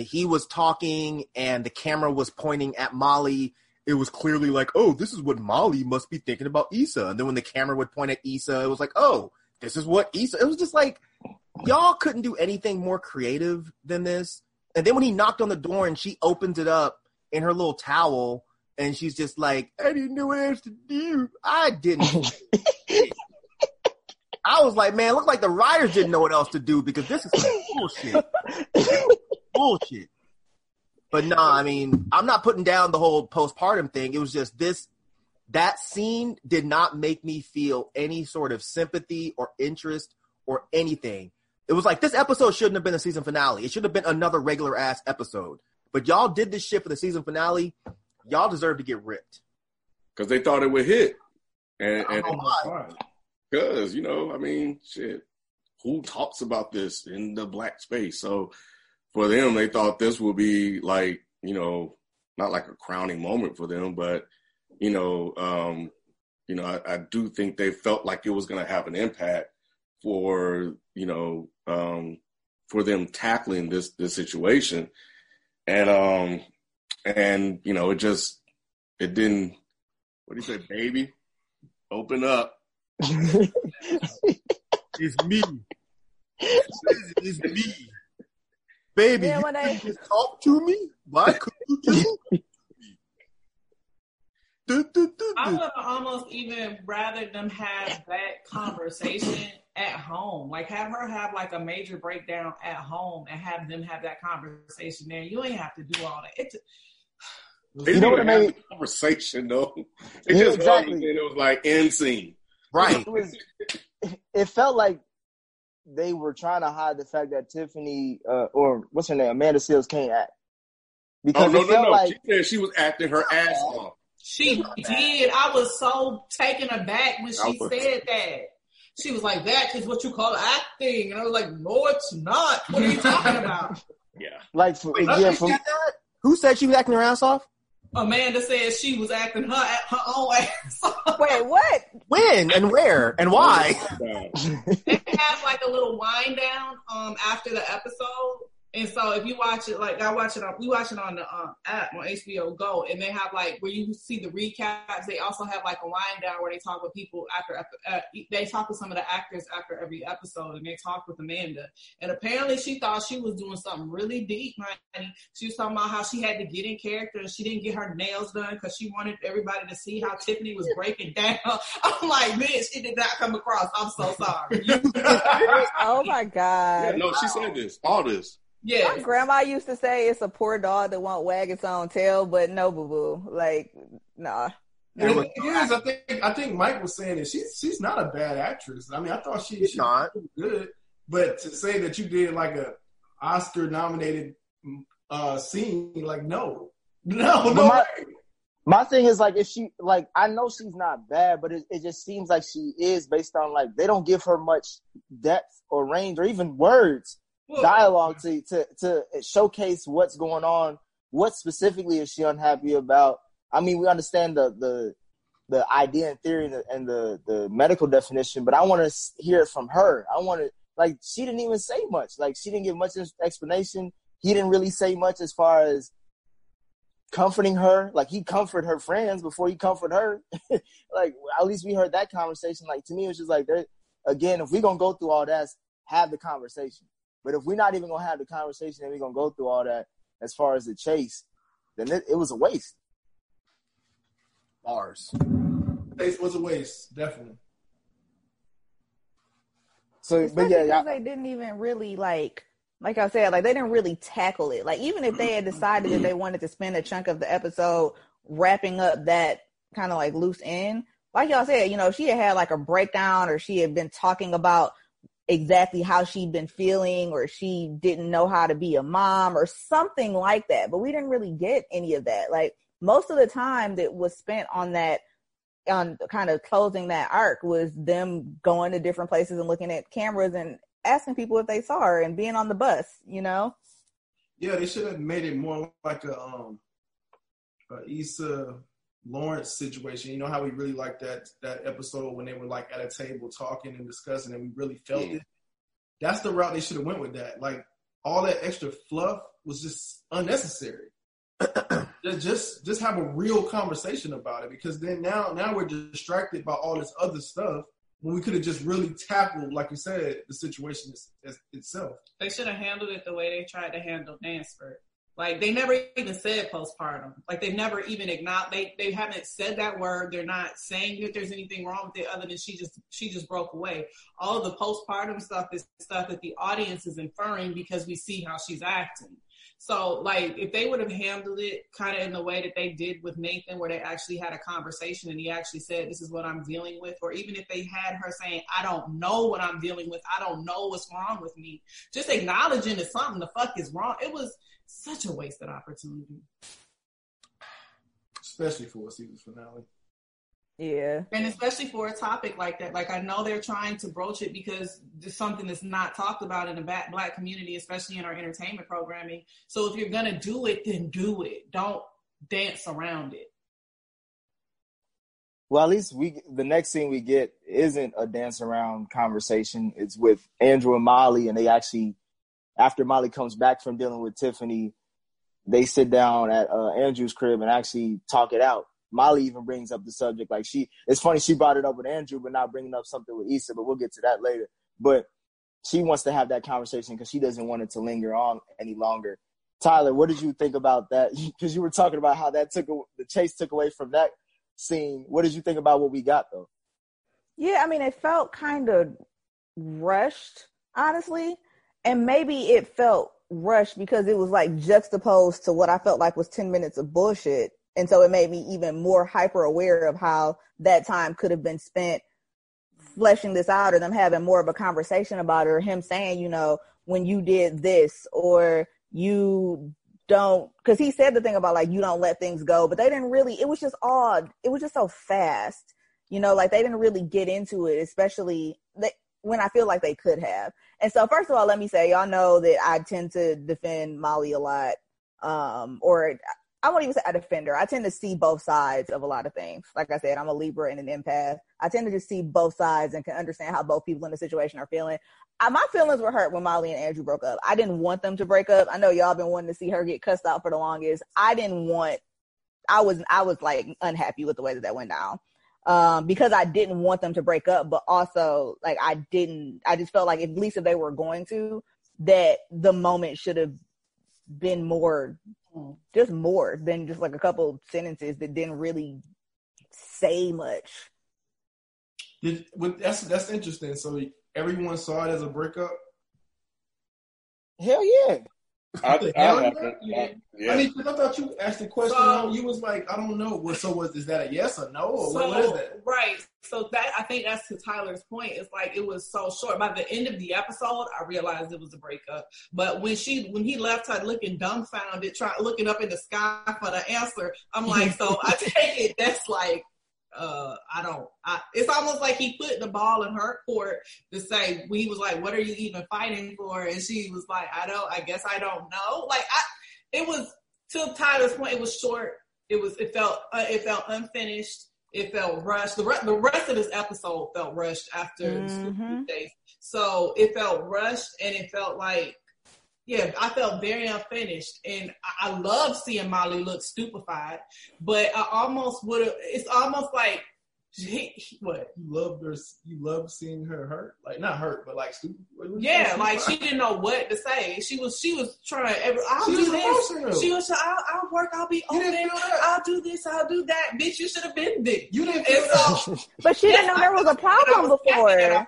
he was talking and the camera was pointing at Molly, it was clearly like, oh, this is what Molly must be thinking about Issa. And then when the camera would point at Issa, it was like, oh, this is what Issa. It was just like, y'all couldn't do anything more creative than this. And then when he knocked on the door and she opens it up in her little towel and she's just like, I didn't know what else to do. I didn't. I was like, man, look like the writers didn't know what else to do because this is some bullshit. Bullshit. But no, I mean, I'm not putting down the whole postpartum thing. It was just this That scene did not make me feel any sort of sympathy or interest or anything. It was like, this episode shouldn't have been a season finale. It should have been another regular-ass episode. But y'all did this shit for the season finale. Y'all deserve to get ripped. Because they thought it would hit. And because, you know, I mean, shit. Who talks about this in the black space? So for them, they thought this would be like, you know, not like a crowning moment for them, but, you know, I do think they felt like it was going to have an impact for, you know, for them tackling this situation. And, you know, it didn't, what do you say, baby? Open up. It's me. It's me. Baby, yeah, you just talk to me? Why couldn't you just talk to me? I would have almost even rather them have that conversation at home. Like, have her have, like, a major breakdown at home and have them have that conversation there. You ain't have to do all that. You know what I mean? Conversation, though. It yeah, just exactly. And it was like end scene. Right. It felt like they were trying to hide the fact that Tiffany, or what's her name, Amanda Seals can't act. Because no. Like, she said she was acting her ass off. She did. I was so taken aback when she said that. She was like, that is what you call acting. And I was like, no, it's not. What are you talking about? Yeah. Like, who said she was acting her ass off? Amanda said she was acting her own ass off. Wait, what? When and where and why? They have like a little wind down after the episode. And so if you watch it, like we watch it on the app on HBO Go, and they have like where you see the recaps. They also have like a wind down where they talk with people they talk with some of the actors after every episode, and they talk with Amanda. And apparently she thought she was doing something really deep, honey. She was talking about how she had to get in character and she didn't get her nails done because she wanted everybody to see how Tiffany was breaking down. I'm like, bitch, it did not come across. I'm so sorry. Oh my God. Yeah, no, she said this. All this. Yeah. My grandma used to say it's a poor dog that won't wag its own tail, but no, boo-boo. Like, nah. Yes, I think Mike was saying that she's not a bad actress. I mean, I thought she was good, but to say that you did like a Oscar-nominated scene, like, no. My thing is like, if she, like, I know she's not bad, but it just seems like she is based on like, they don't give her much depth or range or even words. Dialogue to showcase what's going on. What specifically is she unhappy about? I mean, we understand the idea and theory and the medical definition, but I want to hear it from her. I want to, like, she didn't even say much. Like, she didn't give much explanation. He didn't really say much as far as comforting her. Like, he comforted her friends before he comforted her. Like, at least we heard that conversation. Like, to me, it was just like, again, if we're going to go through all that, have the conversation. But if we're not even going to have the conversation and we're going to go through all that as far as the chase, then it was a waste. Bars. It was a waste, definitely. So, especially but yeah. They didn't even really, like I said, like they didn't really tackle it. Like even if they had decided that they wanted to spend a chunk of the episode wrapping up that kind of like loose end, like y'all said, you know, she had like a breakdown or she had been talking about exactly how she'd been feeling or she didn't know how to be a mom or something like that. But we didn't really get any of that. Like most of the time that was spent on that, on kind of closing that arc was them going to different places and looking at cameras and asking people if they saw her and being on the bus, you know? Yeah, they should have made it more like a Issa Lawrence situation. You know how we really liked that episode when they were like at a table talking and discussing and we really felt it. That's the route they should have went with that. Like all that extra fluff was just unnecessary. just have a real conversation about it, because then now we're distracted by all this other stuff when we could have just really tackled, like you said, the situation as itself. They should have handled it the way they tried to handle Dansford. Like, they never even said postpartum. Like, they never even acknowledged. They haven't said that word. They're not saying that there's anything wrong with it other than she just broke away. All the postpartum stuff is stuff that the audience is inferring because we see how she's acting. So, like, if they would have handled it kind of in the way that they did with Nathan, where they actually had a conversation and he actually said, this is what I'm dealing with, or even if they had her saying, I don't know what I'm dealing with, I don't know what's wrong with me, just acknowledging that something the fuck is wrong, it was such a wasted opportunity. Especially for a season finale. Yeah. And especially for a topic like that. Like, I know they're trying to broach it because it's something that's not talked about in the Black community, especially in our entertainment programming. So if you're going to do it, then do it. Don't dance around it. Well, at least the next thing we get isn't a dance around conversation. It's with Andrew and Molly, and they actually, after Molly comes back from dealing with Tiffany, they sit down at Andrew's crib and actually talk it out. Molly even brings up the subject. Like, it's funny she brought it up with Andrew, but not bringing up something with Issa, but we'll get to that later. But she wants to have that conversation because she doesn't want it to linger on any longer. Tyelerr, what did you think about that? Because you were talking about how that the chase took away from that scene. What did you think about what we got, though? Yeah, I mean, it felt kind of rushed, honestly. And maybe it felt rushed because it was, like, juxtaposed to what I felt like was 10 minutes of bullshit. And so it made me even more hyper aware of how that time could have been spent fleshing this out, or them having more of a conversation about it, or him saying, you know, when you did this, or you don't, because he said the thing about, like, you don't let things go, but they didn't really, it was just odd. It was just so fast, you know, like they didn't really get into it, especially when I feel like they could have. And so first of all, let me say, y'all know that I tend to defend Molly a lot, or I won't even say a defender. I tend to see both sides of a lot of things. Like I said, I'm a Libra and an empath. I tend to just see both sides and can understand how both people in the situation are feeling. My feelings were hurt when Molly and Andrew broke up. I didn't want them to break up. I know y'all been wanting to see her get cussed out for the longest. I was like unhappy with the way that went down, because I didn't want them to break up, but also like I just felt like at least if they were going to, that the moment should have been more than just like a couple sentences that didn't really say much. That's interesting. So everyone saw it as a breakup? Hell yeah. I mean, because I thought you asked the question. You was like, I don't know. Well, so is that a yes or no? Or what is that? Right. So that, I think that's to Tyler's point. It's like it was so short. By the end of the episode, I realized it was a breakup. But when he left her looking dumbfounded, looking up in the sky for the answer, I'm like, so I take it. That's like. It's almost like he put the ball in her court to say, he was like, what are you even fighting for? And she was like, I guess I don't know. Like, it was, to Tyler's point, it was short. It felt unfinished. It felt rushed. The rest of this episode felt rushed after the days. So it felt rushed, and it felt like, yeah, I felt very unfinished, and I love seeing Molly look stupefied, but I almost would have, it's almost like, what? You love seeing her hurt? Like, not hurt, but like stupefied? Yeah, like she didn't know what to say. She was trying, emotional. She was like, I'll work, I'll be open, I'll do this, I'll do that. Bitch, you should have been there. You didn't feel that. But she didn't know there was a problem before.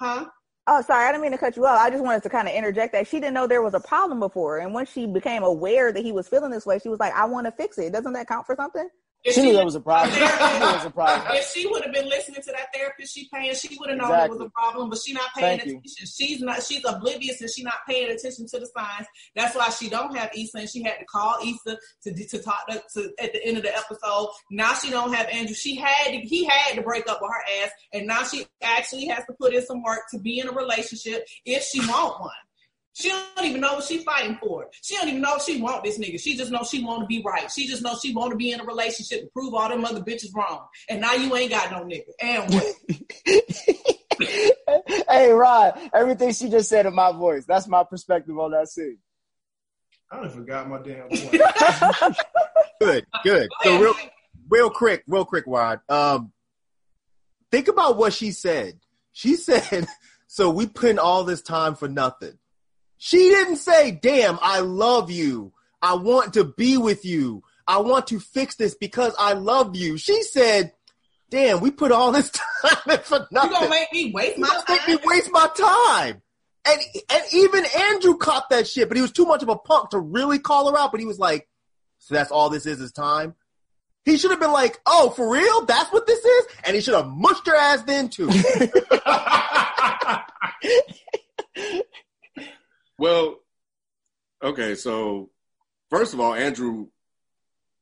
Huh? Oh, sorry, I didn't mean to cut you off. I just wanted to kind of interject that she didn't know there was a problem before. And once she became aware that he was feeling this way, she was like, I want to fix it. Doesn't that count for something? She knew there was a problem. If she would have been listening to that therapist she paying, she would have known it was a problem, but she's not paying attention. She's oblivious, and she's not paying attention to the signs. That's why she don't have Issa, and she had to call Issa to talk to at the end of the episode. Now she don't have Andrew. He had to break up with her ass, and now she actually has to put in some work to be in a relationship if she want one. She don't even know what she's fighting for. She don't even know if she want this nigga. She just know she want to be right. She just know she want to be in a relationship and prove all them other bitches wrong. And now you ain't got no nigga. And what? Hey, Rod, everything she just said in my voice, that's my perspective on that scene. I done forgot my damn voice. Good. So real quick, Rod. Think about what she said. She said, so we put in all this time for nothing. She didn't say, damn, I love you. I want to be with you. I want to fix this because I love you. She said, damn, we put all this time in for nothing. You gonna make me waste my time? And even Andrew caught that shit, but he was too much of a punk to really call her out. But he was like, so that's all this is time? He should have been like, oh, for real? That's what this is? And he should have mushed her ass then, too. Well, okay, so first of all, Andrew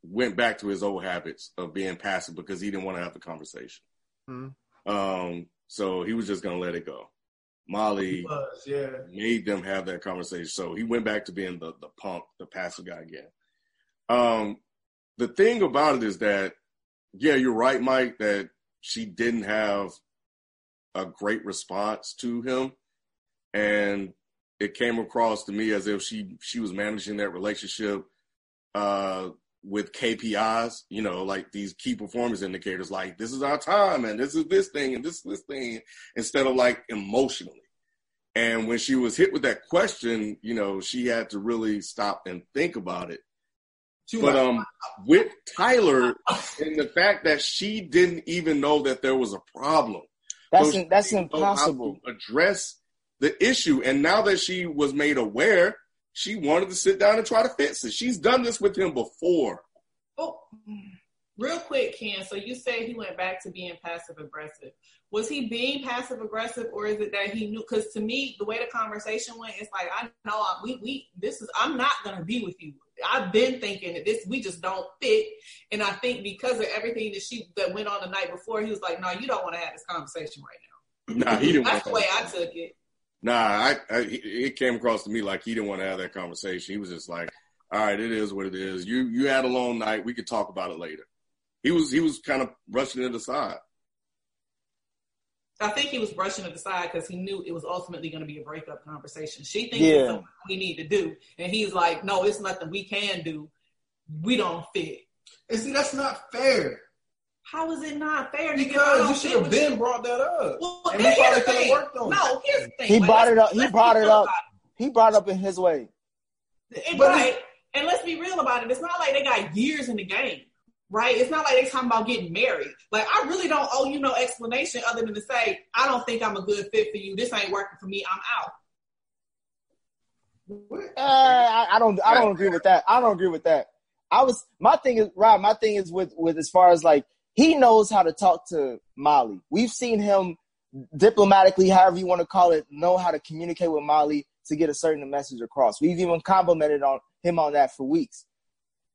went back to his old habits of being passive because he didn't want to have the conversation. Mm-hmm. So he was just going to let it go. Molly made them have that conversation. So he went back to being the punk, the passive guy again. The thing about it is that, yeah, you're right, Mike, that she didn't have a great response to him. And it came across to me as if she was managing that relationship with KPIs, you know, like these key performance indicators, like this is our time and this is this thing and this thing, instead of like emotionally. And when she was hit with that question, you know, she had to really stop and think about it. But with Tyelerr and the fact that she didn't even know that there was a problem. That's impossible. Address the issue. And now that she was made aware, she wanted to sit down and try to fix it. She's done this with him before. Oh, real quick, Ken. So you said he went back to being passive aggressive. Was he being passive aggressive, or is it that he knew? Because to me, the way the conversation went, it's like, I know I'm not gonna be with you. I've been thinking that we just don't fit. And I think because of everything that went on the night before, he was like, no, you don't want to have this conversation right now. Nah, he didn't. That's the way I took it. Nah, it came across to me like he didn't want to have that conversation. He was just like, all right, it is what it is. You had a long night. We could talk about it later. He was kind of brushing it aside. I think he was brushing it aside because he knew it was ultimately going to be a breakup conversation. She thinks it's something we need to do. And he's like, no, it's nothing we can do. We don't fit. And see, that's not fair. How is it not fair? Because you should have brought that up. Well, and we probably could have worked on it. No, here's the thing. He brought it up in his way. Right. And let's be real about it. It's not like they got years in the game. Right? It's not like they're talking about getting married. Like, I really don't owe you no explanation other than to say, I don't think I'm a good fit for you. This ain't working for me. I'm out. I don't agree with that. I don't agree with that. My thing is with as far as like, he knows how to talk to Molly. We've seen him diplomatically, however you want to call it, know how to communicate with Molly to get a certain message across. We've even complimented on him on that for weeks.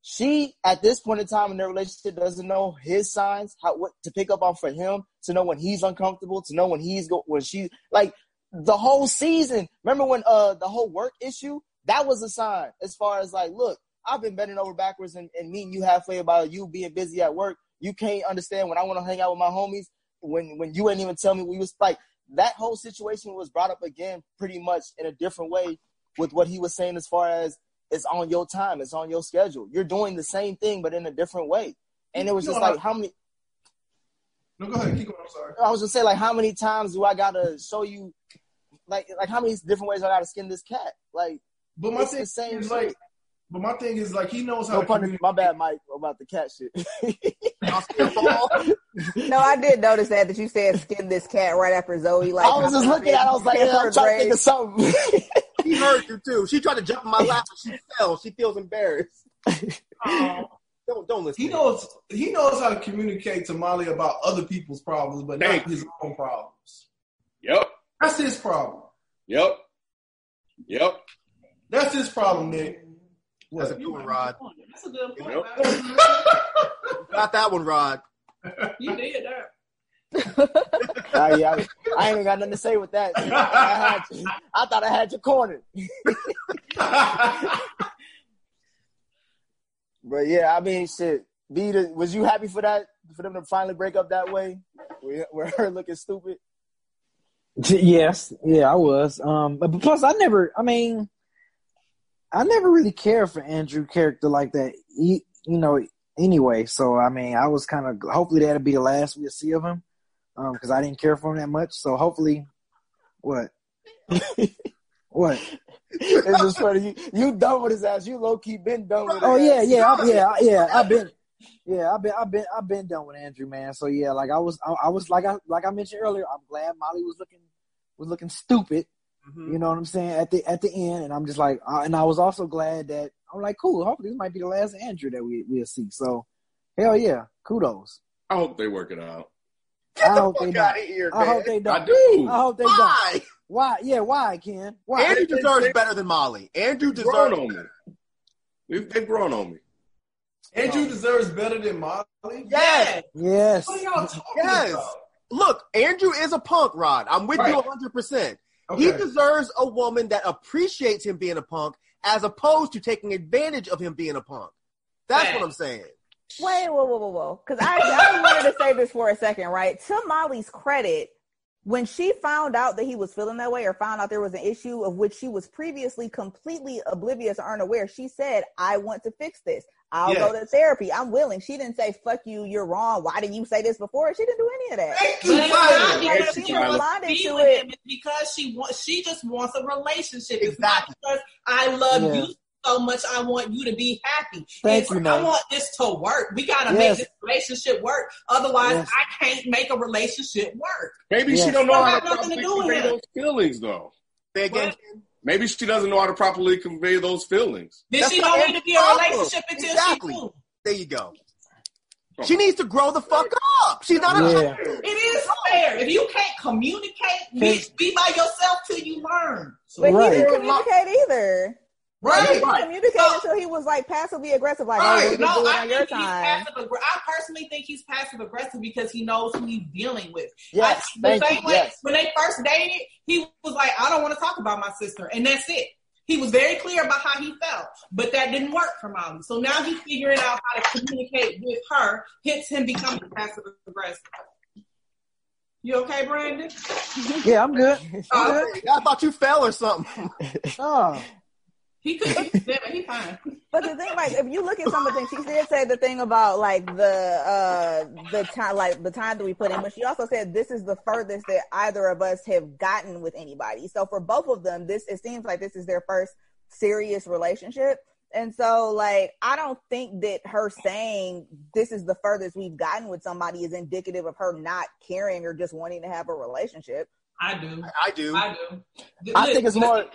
She, at this point in time in their relationship, doesn't know his signs, what to pick up on for him, to know when he's uncomfortable, to know when she, like, the whole season. Remember when the whole work issue? That was a sign as far as, like, look, I've been bending over backwards and meeting you halfway about you being busy at work. You can't understand when I want to hang out with my homies, when you ain't even tell me we was, like, that whole situation was brought up again pretty much in a different way with what he was saying as far as, it's on your time. It's on your schedule. You're doing the same thing, but in a different way. And it was just like, how many... No, go ahead. Keep going. I'm sorry. I was just saying, like, how many times do I got to show you... Like, how many different ways I got to skin this cat? Like, but my thing is, like... But my thing is, like, he knows how to... My bad, Mike, about the cat shit. No, I did notice that you said skin this cat right after Zoe. Like, I was just looking at it. I was like, I'm trying to think of something. She heard you, too. She tried to jump in my lap, and she fell. She feels embarrassed. Don't listen. He knows how to communicate to Molly about other people's problems, but not his own problems. Yep. That's his problem. Yep. That's his problem, Nick. That's a good one, Rod. That's a good point. Got that one, Rod. You did that. I ain't got nothing to say with that. I thought I had you cornered. But yeah, I mean, shit. Was you happy for that? For them to finally break up that way, with her looking stupid? Yes, yeah, I was. But plus, I never really cared for Andrew's character like that. Anyway, so I mean, I was kind of hopefully that'll be the last we'll see of him. Because I didn't care for him that much, so hopefully, what? It's just funny. You done with his ass. You low key been done with. Oh yeah. I've been done with Andrew, man. So yeah, like I was like I mentioned earlier. I'm glad Molly was looking stupid, Mm-hmm. You know what I'm saying? At the end, and I'm just like, and I was also glad that I'm like, cool. Hopefully, this might be the last Andrew that we'll see. So, hell yeah, kudos. I hope they work it out. Get I the hope fuck they out of here, man. I hope they don't. I do. I hope they why? Don't. Why? Yeah, why, Ken? Why? Andrew deserves better than Molly. Andrew deserves on me. They've grown on me. Andrew deserves better than Molly? Yes. Yes. What are y'all talking about? Look, Andrew is a punk, Rod. I'm with you 100%. Okay. He deserves a woman that appreciates him being a punk as opposed to taking advantage of him being a punk. That's what I'm saying. Wait, whoa. Because I wanted to say this for a second, right? To Molly's credit, when she found out that he was feeling that way or found out there was an issue of which she was previously completely oblivious or unaware, she said, I want to fix this. I'll go to therapy. I'm willing. She didn't say, fuck you, you're wrong. Why didn't you say this before? She didn't do any of that. Thank you, Molly. She responded to it. Because she just wants a relationship. Exactly. It's not because I love you so much, I want you to be happy. I want this to work. We got to make this relationship work. Otherwise, I can't make a relationship work. Maybe she don't know how to properly convey those feelings, though. Maybe she doesn't know how to properly convey those feelings. Then she don't need to be in a relationship until she moves. There you go. She needs to grow the fuck up. She's not a child. It is fair. If you can't communicate, be by yourself till you learn. But he didn't communicate either. Right. He didn't communicate until he was like passively aggressive. Like, I personally think he's passive aggressive because he knows who he's dealing with. Yes. The same way when they first dated, he was like, I don't want to talk about my sister. And that's it. He was very clear about how he felt, but that didn't work for Molly. So now he's figuring out how to communicate with her, hence him becoming passive aggressive. You okay, Brandon? Yeah, I'm good. I thought you fell or something. Oh. He could be fine. But the thing, like, if you look at some of the things, she did say the thing about like the time that we put in, but she also said this is the furthest that either of us have gotten with anybody. So for both of them, it seems like this is their first serious relationship. And so, like, I don't think that her saying this is the furthest we've gotten with somebody is indicative of her not caring or just wanting to have a relationship. I do. I think it's more.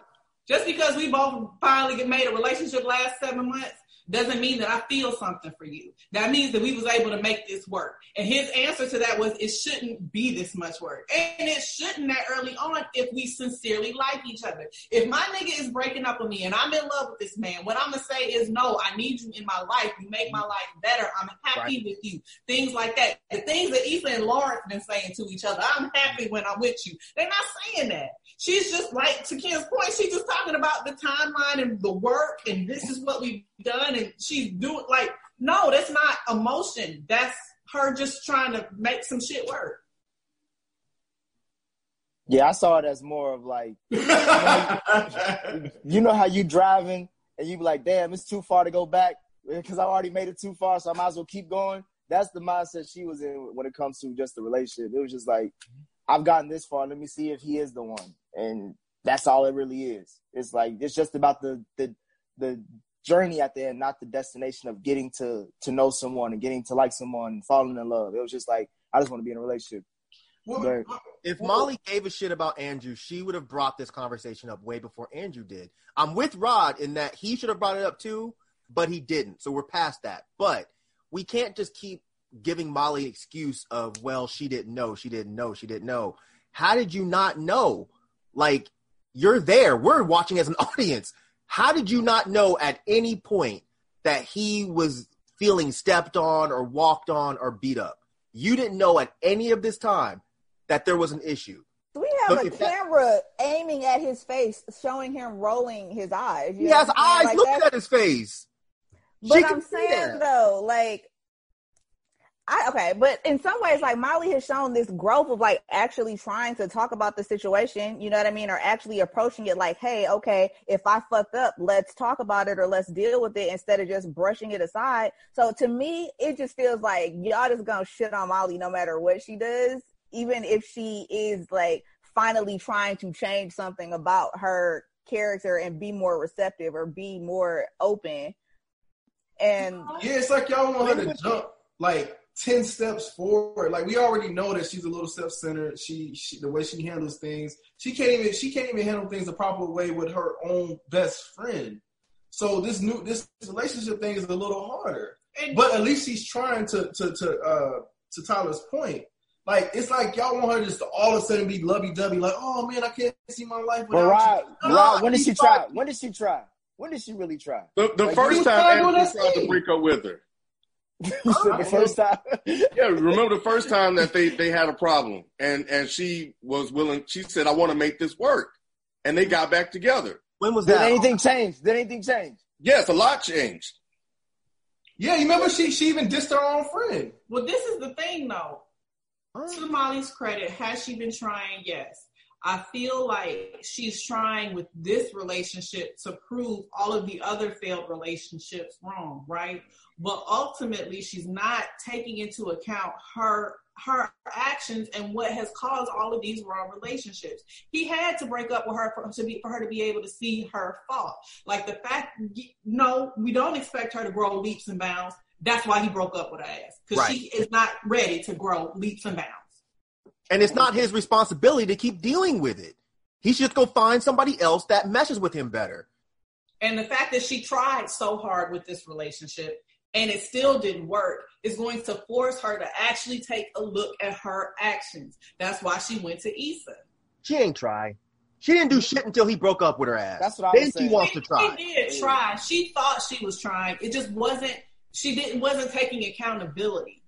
Just because we both finally made a relationship last 7 months doesn't mean that I feel something for you. That means that we was able to make this work. And his answer to that was, it shouldn't be this much work. And it shouldn't that early on if we sincerely like each other. If my nigga is breaking up with me and I'm in love with this man, what I'm going to say is, no, I need you in my life. You make my life better. I'm happy with you. Things like that. The things that Issa and Lawrence have been saying to each other, I'm happy when I'm with you. They're not saying that. She's just like, to Ken's point, she's just talking about the timeline and the work and this is what we've done and she's doing like, no, that's not emotion. That's her just trying to make some shit work. Yeah, I saw it as more of like, you know how you driving and you be like, damn, it's too far to go back because I already made it too far, so I might as well keep going. That's the mindset she was in when it comes to just the relationship. It was just like, I've gotten this far. Let me see if he is the one. And that's all it really is. It's like, it's just about the journey at the end, not the destination of getting to know someone and getting to like someone and falling in love. It was just like, I just want to be in a relationship. Well, if Molly gave a shit about Andrew, she would have brought this conversation up way before Andrew did. I'm with Rod in that he should have brought it up too, but he didn't. So we're past that. But we can't just keep giving Molly an excuse of, well, she didn't know. How did you not know? Like, you're there. We're watching as an audience. How did you not know at any point that he was feeling stepped on or walked on or beat up? You didn't know at any of this time that there was an issue. We have a camera aiming at his face, showing him rolling his eyes. He has eyes looking at his face. But I'm saying, though, like, but in some ways, like, Molly has shown this growth of, like, actually trying to talk about the situation, you know what I mean, or actually approaching it like, hey, okay, if I fucked up, let's talk about it or let's deal with it instead of just brushing it aside. So, to me, it just feels like y'all just gonna shit on Molly no matter what she does, even if she is, like, finally trying to change something about her character and be more receptive or be more open. And yeah, it's like y'all want her to jump, like, 10 steps forward. Like, we already know that she's a little self-centered. She the way she handles things, she can't even handle things the proper way with her own best friend. So this relationship thing is a little harder. But at least she's trying to Tyler's point. Like, it's like y'all want her just to all of a sudden be lovey-dovey, like, oh man, I can't see my life without you. But Rod, when did she try? When did she really try? The like, first time Andrew tried to break up with her. The first time? Yeah, remember the first time that they had a problem. And she was willing, she said, I want to make this work. And they got back together. When was that? Did anything change? Yes, a lot changed. Yeah, you remember she even dissed her own friend. Well, this is the thing, though. To Molly's credit, has she been trying? Yes. I feel like she's trying with this relationship to prove all of the other failed relationships wrong, right? But ultimately, she's not taking into account her actions and what has caused all of these wrong relationships. He had to break up with her for her to be able to see her fault. Like, the fact, no, we don't expect her to grow leaps and bounds. That's why he broke up with her ass, because right. She is not ready to grow leaps and bounds. And it's not his responsibility to keep dealing with it. He should just go find somebody else that meshes with him better. And the fact that she tried so hard with this relationship and it still didn't work is going to force her to actually take a look at her actions. That's why she went to Issa. She ain't tried. She didn't do shit until he broke up with her ass. That's what I was saying. Then she wants to try. She did try. She thought she was trying. It just wasn't. She wasn't taking accountability.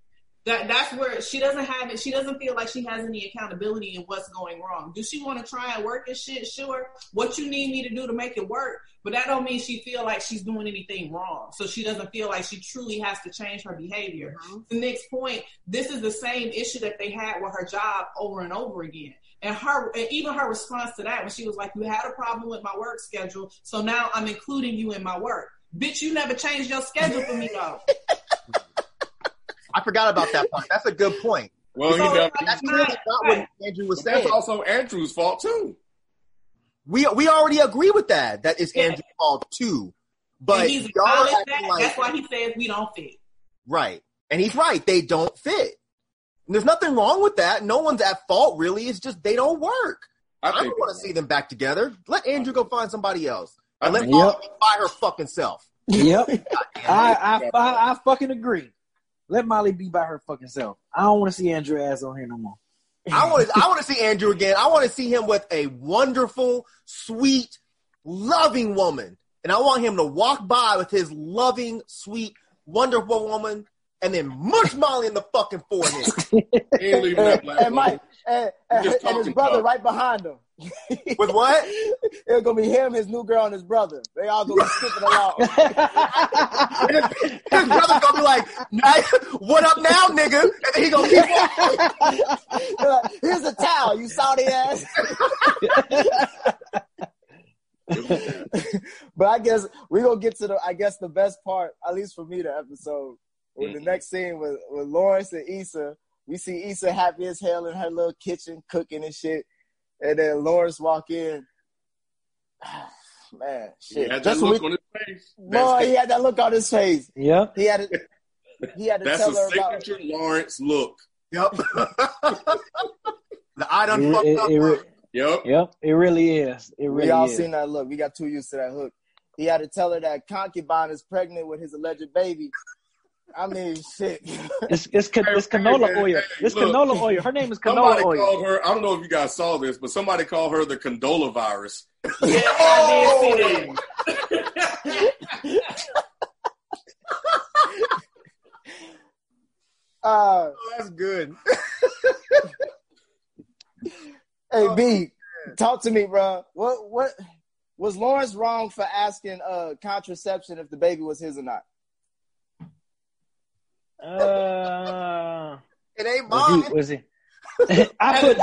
That's where she doesn't have it. She doesn't feel like she has any accountability in what's going wrong. Do she want to try and work this shit? Sure. What you need me to do to make it work. But that don't mean she feel like she's doing anything wrong. So she doesn't feel like she truly has to change her behavior. Mm-hmm. The next point, this is the same issue that they had with her job over and over again. And even her response to that when she was like, you had a problem with my work schedule, so now I'm including you in my work. Bitch, you never changed your schedule for me, though. I forgot about that point. That's a good point. Well, that's not what Andrew was saying. That's also Andrew's fault, too. We already agree with that. That is Andrew's fault, too. But he's that. Like, that's why he says we don't fit. Right. And he's right. They don't fit. And there's nothing wrong with that. No one's at fault, really. It's just they don't work. I don't want to see them back together. Let Andrew go find somebody else. And let Molly by her fucking self. Yep. I fucking agree. Let Molly be by her fucking self. I don't want to see Andrew ass on here no more. I want to see Andrew again. I want to see him with a wonderful, sweet, loving woman. And I want him to walk by with his loving, sweet, wonderful woman and then mush Molly in the fucking forehead. and his brother about. Right behind him. With what? It's gonna be him, his new girl, and his brother. They all gonna be sticking along. His brother's gonna be like, "What up now, nigga?" And then he gonna keep walking. Like, here's a towel, you salty ass. But I guess we're gonna get to the best part, at least for me, the episode. With the next scene with Lawrence and Issa, we see Issa happy as hell in her little kitchen cooking and shit. And then Lawrence walk in. Man, shit. He had that look on his face. He had that look on his face. Yeah. He had to tell her about it. That's a signature Lawrence look. Yep. The eye done fucked up. Yep. It really is. We all seen that look. We got too used to that hook. He had to tell her that concubine is pregnant with his alleged baby. I mean, shit. It's canola oil. It's canola oil. Her name is canola oil. Called her, I don't know if you guys saw this, but somebody called her the condola virus. Yeah, I did see that. That's good. Hey, B, talk to me, bro. What was Lawrence wrong for asking contraception if the baby was his or not? It ain't mine. Was it? I put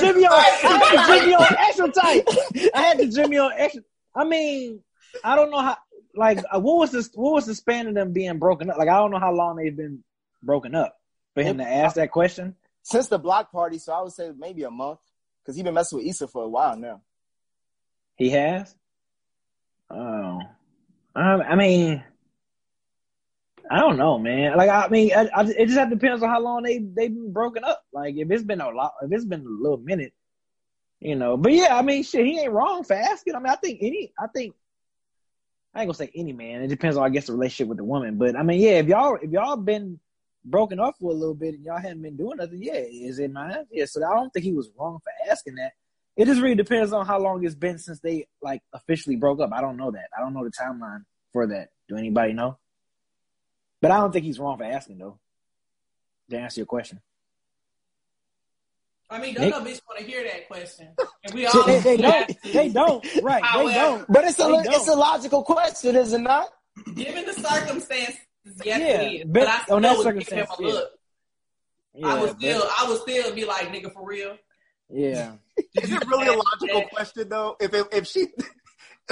Jimmy on. I put Jimmy on extra tight. I had the Jimmy on extra. I mean, I don't know how. Like, what was the span of them being broken up? Like, I don't know how long they've been broken up. For him to ask that question since the block party, so I would say maybe a month, because he's been messing with Issa for a while now. He has. Oh, I mean. I don't know, man. Like, I mean, it just depends on how long they've been broken up. Like, if it's been a little minute, you know. But yeah, I mean, shit, he ain't wrong for asking. I mean, I ain't gonna say any man. It depends on, I guess, the relationship with the woman. But I mean, yeah, if y'all been broken up for a little bit and y'all hadn't been doing nothing, yeah, is it mine? Yeah. So I don't think he was wrong for asking that. It just really depends on how long it's been since they like officially broke up. I don't know that. I don't know the timeline for that. Do anybody know? But I don't think he's wrong for asking, though, to answer your question. I mean, don't no bitch want to hear that question. And we all they don't. Right. However, they don't. But it's a logical question, is it not? Given the circumstances, yes, it is. But I still would give him a look. Yeah, I would still be like, nigga, for real. Yeah. Is it really a logical question, though? If she...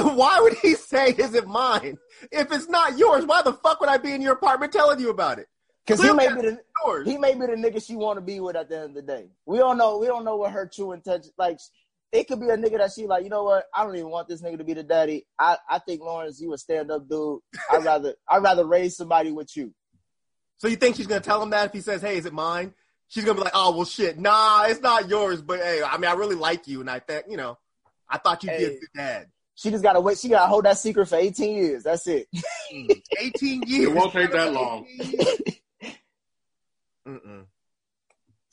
Why would he say, is it mine? If it's not yours, why the fuck would I be in your apartment telling you about it? Because he may be the nigga she want to be with at the end of the day. We don't know what her true intention, like, it could be a nigga that she like, you know what, I don't even want this nigga to be the daddy. I think, Lawrence, you a stand-up dude. I'd rather raise somebody with you. So you think she's going to tell him that if he says, hey, is it mine? She's going to be like, oh, well, shit, nah, it's not yours, but hey, I mean, I really like you, and I think, you know, I thought you'd be a good dad. She just gotta wait. She gotta hold that secret for 18 years. That's it. 18 years. It won't take that long. Mm-mm.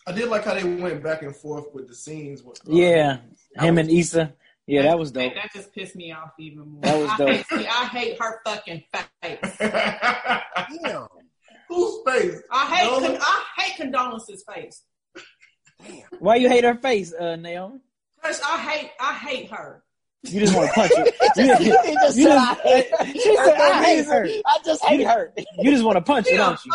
I did like how they went back and forth with the scenes. Yeah, him and Issa. Yeah, that was dope. That just pissed me off even more. That was dope. I hate her fucking face. Damn. Whose face? I hate Condolence's face. Damn. Why you hate her face, Naomi? Because I hate her. You just want to punch her. She said, I hate her. I just hate her. You just want to punch her, don't you?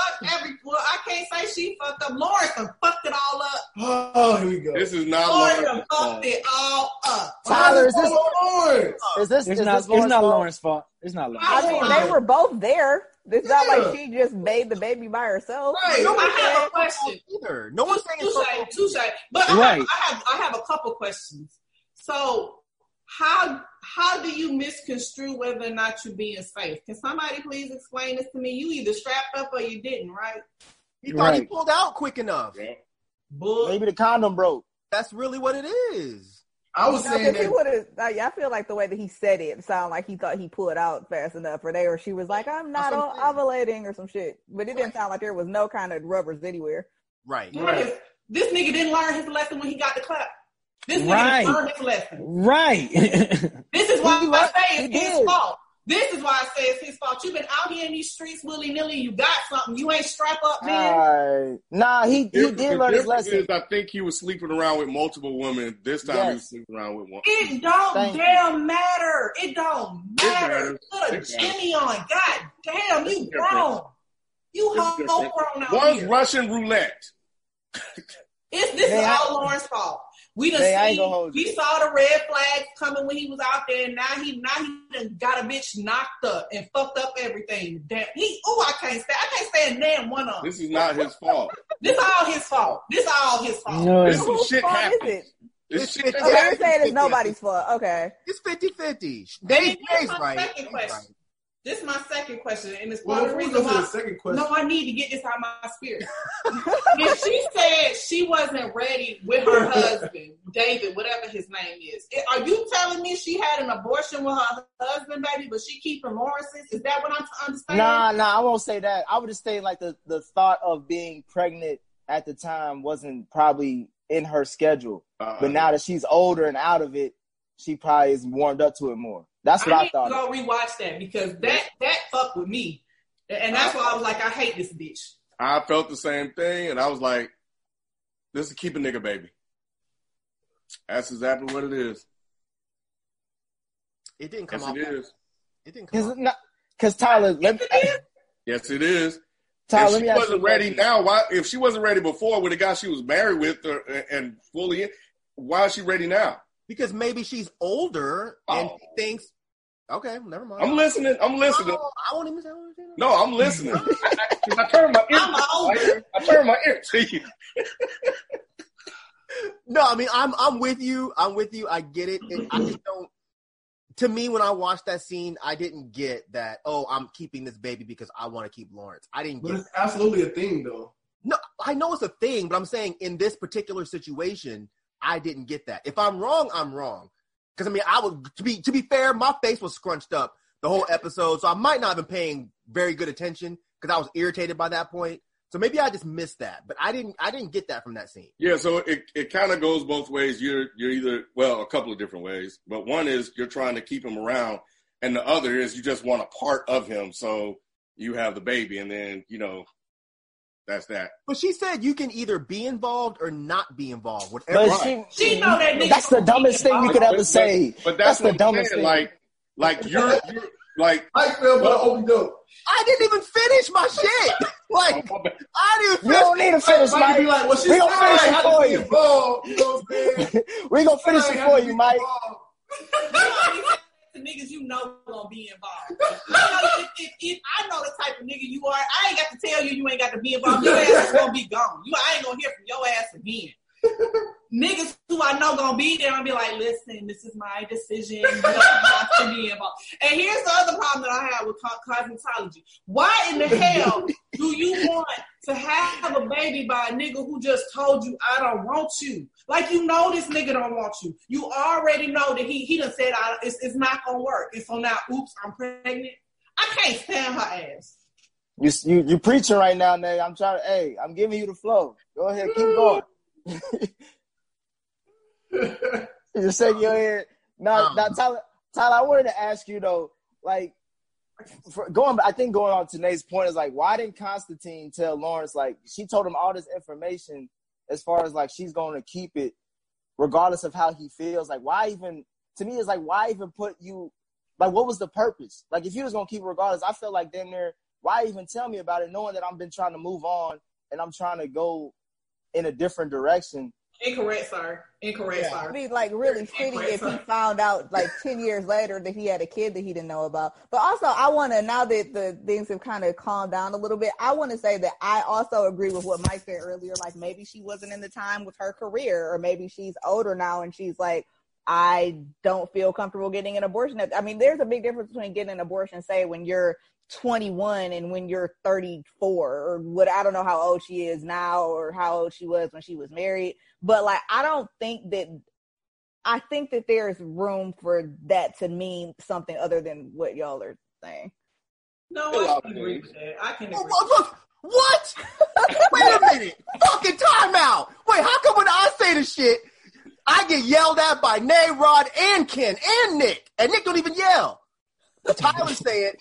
I can't say she fucked up. Lawrence done fucked it all up. Oh, here we go. This is not Lawrence. Lawrence fucked it all up. Tyelerr, is this Lawrence? It's not Lawrence's fault. It's not Lawrence. I mean, they were both there. It's not like she just made the baby by herself. Right. No, I have a question. Either. No one's saying it's touche. But I have a couple questions. So, how do you misconstrue whether or not you're being safe? Can somebody please explain this to me? You either strapped up or you didn't, right? He thought he pulled out quick enough. Yeah. Maybe the condom broke. That's really what it is. I was saying that. I feel like the way that he said it sounded like he thought he pulled out fast enough, or she was like, I'm not ovulating or some shit. But it didn't sound like there was no kind of rubbers anywhere. Right. This nigga didn't learn his lesson when he got the clap. This nigga didn't learn his lesson. Right. This is why I say it's his fault. This is why I say it's his fault. You've been out here in these streets willy-nilly. You got something. You ain't strap up, man. Nah, he did learn his lesson. I think he was sleeping around with multiple women. This time he was sleeping around with one. It don't matter. It don't matter. Put a Jimmy on. God damn, you grown. You whole grown out here. One's Russian roulette. This is all Lawrence's fault. We saw the red flags coming when he was out there, and now he done got a bitch knocked up and fucked up everything. I can't stand damn one of them. This is not his fault. This all his fault. No, this shit happens. You're saying it's nobody's fault. Okay. It's 50-50. That's right. This is my second question, and it's part of the reason why. No, I need to get this out of my spirit. If she said she wasn't ready with her husband, David, whatever his name is, are you telling me she had an abortion with her husband, baby, but she keeping Lawrence's? Is that what I'm to understand? Nah, I won't say that. I would just say, like, the thought of being pregnant at the time wasn't probably in her schedule. But now that she's older and out of it, she probably is warmed up to it more. That's what I thought. I need to go rewatch that because that fucked with me. And that's why I was like, I hate this bitch. I felt the same thing, and I was like, this is keep a nigga baby. That's exactly what it is. It didn't come off. Yes, it is. It didn't come off. Because Tyelerr... Yes, it is. Tyelerr, if she wasn't ready now, why? If she wasn't ready before with the guy she was married with and fully in, why is she ready now? Because maybe she's older and thinks, okay, never mind. I'm listening. I won't even say what I'm saying. No, I'm listening. I turn my ear to you. No, I mean, I'm with you. I get it. I just don't. to me, when I watched that scene, I didn't get that, oh, I'm keeping this baby because I want to keep Lawrence. I didn't get it. But it's absolutely a thing, though. No, I know it's a thing, but I'm saying in this particular situation, I didn't get that. If I'm wrong, I'm wrong. Because, I mean, I was, to be fair, my face was scrunched up the whole episode, so I might not have been paying very good attention because I was irritated by that point. So maybe I just missed that, but I didn't get that from that scene. Yeah, so it kind of goes both ways. You're either, well, a couple of different ways, but one is you're trying to keep him around, and the other is you just want a part of him, so you have the baby, and then, you know, that's that. But she said you can either be involved or not be involved. Whatever. But she know that nigga. That's the dumbest thing you could ever say. But that's the dumbest thing. Like you're like, I feel about open door. I didn't even finish my shit. Like, I didn't. We don't need to finish, Mike. We gonna finish it for you. You know what I'm saying? We gonna finish it for you, Mike. The niggas you know gonna be involved. You know, if I know the type of nigga you are, I ain't got to tell you ain't got to be involved. Your ass is gonna be gone. I ain't gonna hear from your ass again. Niggas who I know gonna be there and be like, listen, this is my decision. You don't have to be involved. And here's the other problem that I have with cosmetology. Why in the hell do you want to have a baby by a nigga who just told you, I don't want you? Like, you know this nigga don't want you. You already know that he done said, it's not gonna work. And so now, oops, I'm pregnant. I can't stand her ass. You preaching right now, nigga. I'm trying to, hey, I'm giving you the flow. Go ahead, keep going. You're shaking your head. Now, Tyler, I wanted to ask you though, like, going on to Nate's point is like, why didn't Constantine tell Lawrence? Like, she told him all this information as far as like she's going to keep it, regardless of how he feels. Like, why even put you? Like, what was the purpose? Like, if you was gonna keep it regardless, I feel like damn near, why even tell me about it, knowing that I've been trying to move on and I'm trying to go in a different direction. Incorrect, sir. It'd be, like, really pretty if he found out, like, 10 years later that he had a kid that he didn't know about. But also, I want to, now that the things have kind of calmed down a little bit, I want to say that I also agree with what Mike said earlier. Like, maybe she wasn't in the time with her career, or maybe she's older now and she's like, I don't feel comfortable getting an abortion. I mean, there's a big difference between getting an abortion, say, when you're 21 and when you're 34, or what, I don't know how old she is now or how old she was when she was married, but like I think that there's room for that to mean something other than what y'all are saying. No, I can agree with that. I can agree. Look, what? Wait a minute. Fucking timeout. Wait, how come when I say this shit, I get yelled at by Nay, Rod, and Ken, and Nick? And Nick don't even yell. But Tyler said,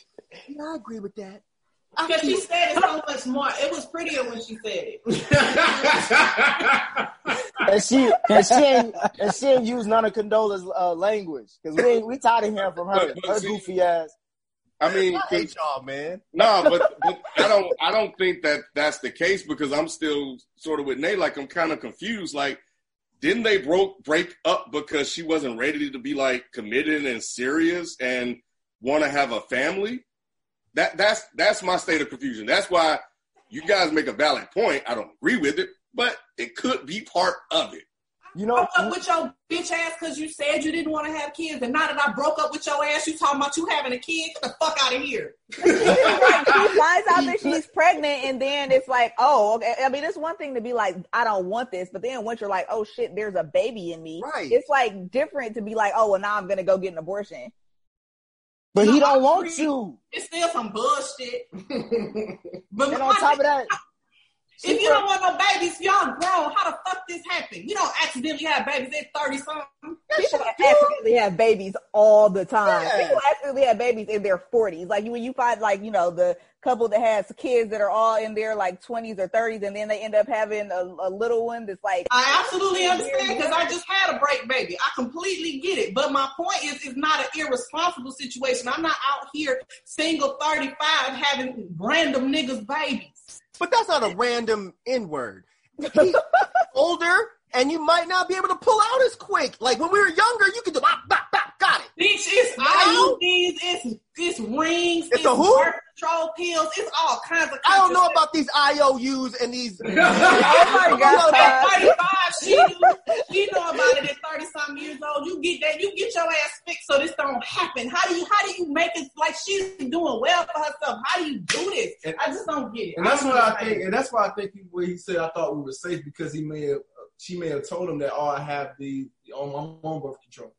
yeah, I agree with that. Because she said it so much more. It was prettier when she said it. and she ain't use none of Condola's language. Because we tired of hearing from her. Her goofy ass. I mean, I hate y'all, man. No, but I don't think that that's the case, because I'm still sort of with Nate. Like, I'm kind of confused. Like, didn't they break up because she wasn't ready to be, like, committed and serious and want to have a family? That's my state of confusion. That's why you guys make a valid point. I don't agree with it, but it could be part of it. You know, I broke up with your bitch ass because you said you didn't want to have kids, and now that I broke up with your ass, you talking about you having a kid? Get the fuck out of here. Like, she finds out that she's pregnant, and then it's like, oh, okay. I mean, it's one thing to be like, I don't want this, but then once you're like, oh shit, there's a baby in me. Right. It's like different to be like, oh, well, now I'm gonna go get an abortion. But he don't want you. It's still some bullshit. But and on top of that, if you don't want no babies, y'all grown. How the fuck this happen? You don't accidentally have babies at 30-something. People accidentally have babies all the time. Yeah. People accidentally have babies in their 40s. Like, when you find, like, you know, the couple that has kids that are all in their, like, 20s or 30s, and then they end up having a little one that's, like... I absolutely understand, because I just had a break baby. I completely get it. But my point is, it's not an irresponsible situation. I'm not out here single 35 having random niggas' babies. But that's not a random N-word. He's older, and you might not be able to pull out as quick. Like, when we were younger, you could do bop, bop, bop, got it. Bitch, it's IUDs, it's rings, it's a who? Control pills, it's all kinds of... I don't know about these IOUs and these... Oh my God. At 35, she knew about it at 30-something years old. You get that, you get your ass fixed so this don't happened? How do you make it like she's doing well for herself? How do you do this? And I just don't get it. And that's what I think. And that's why I think he said I thought we were safe because she may have told him that I have my own birth control.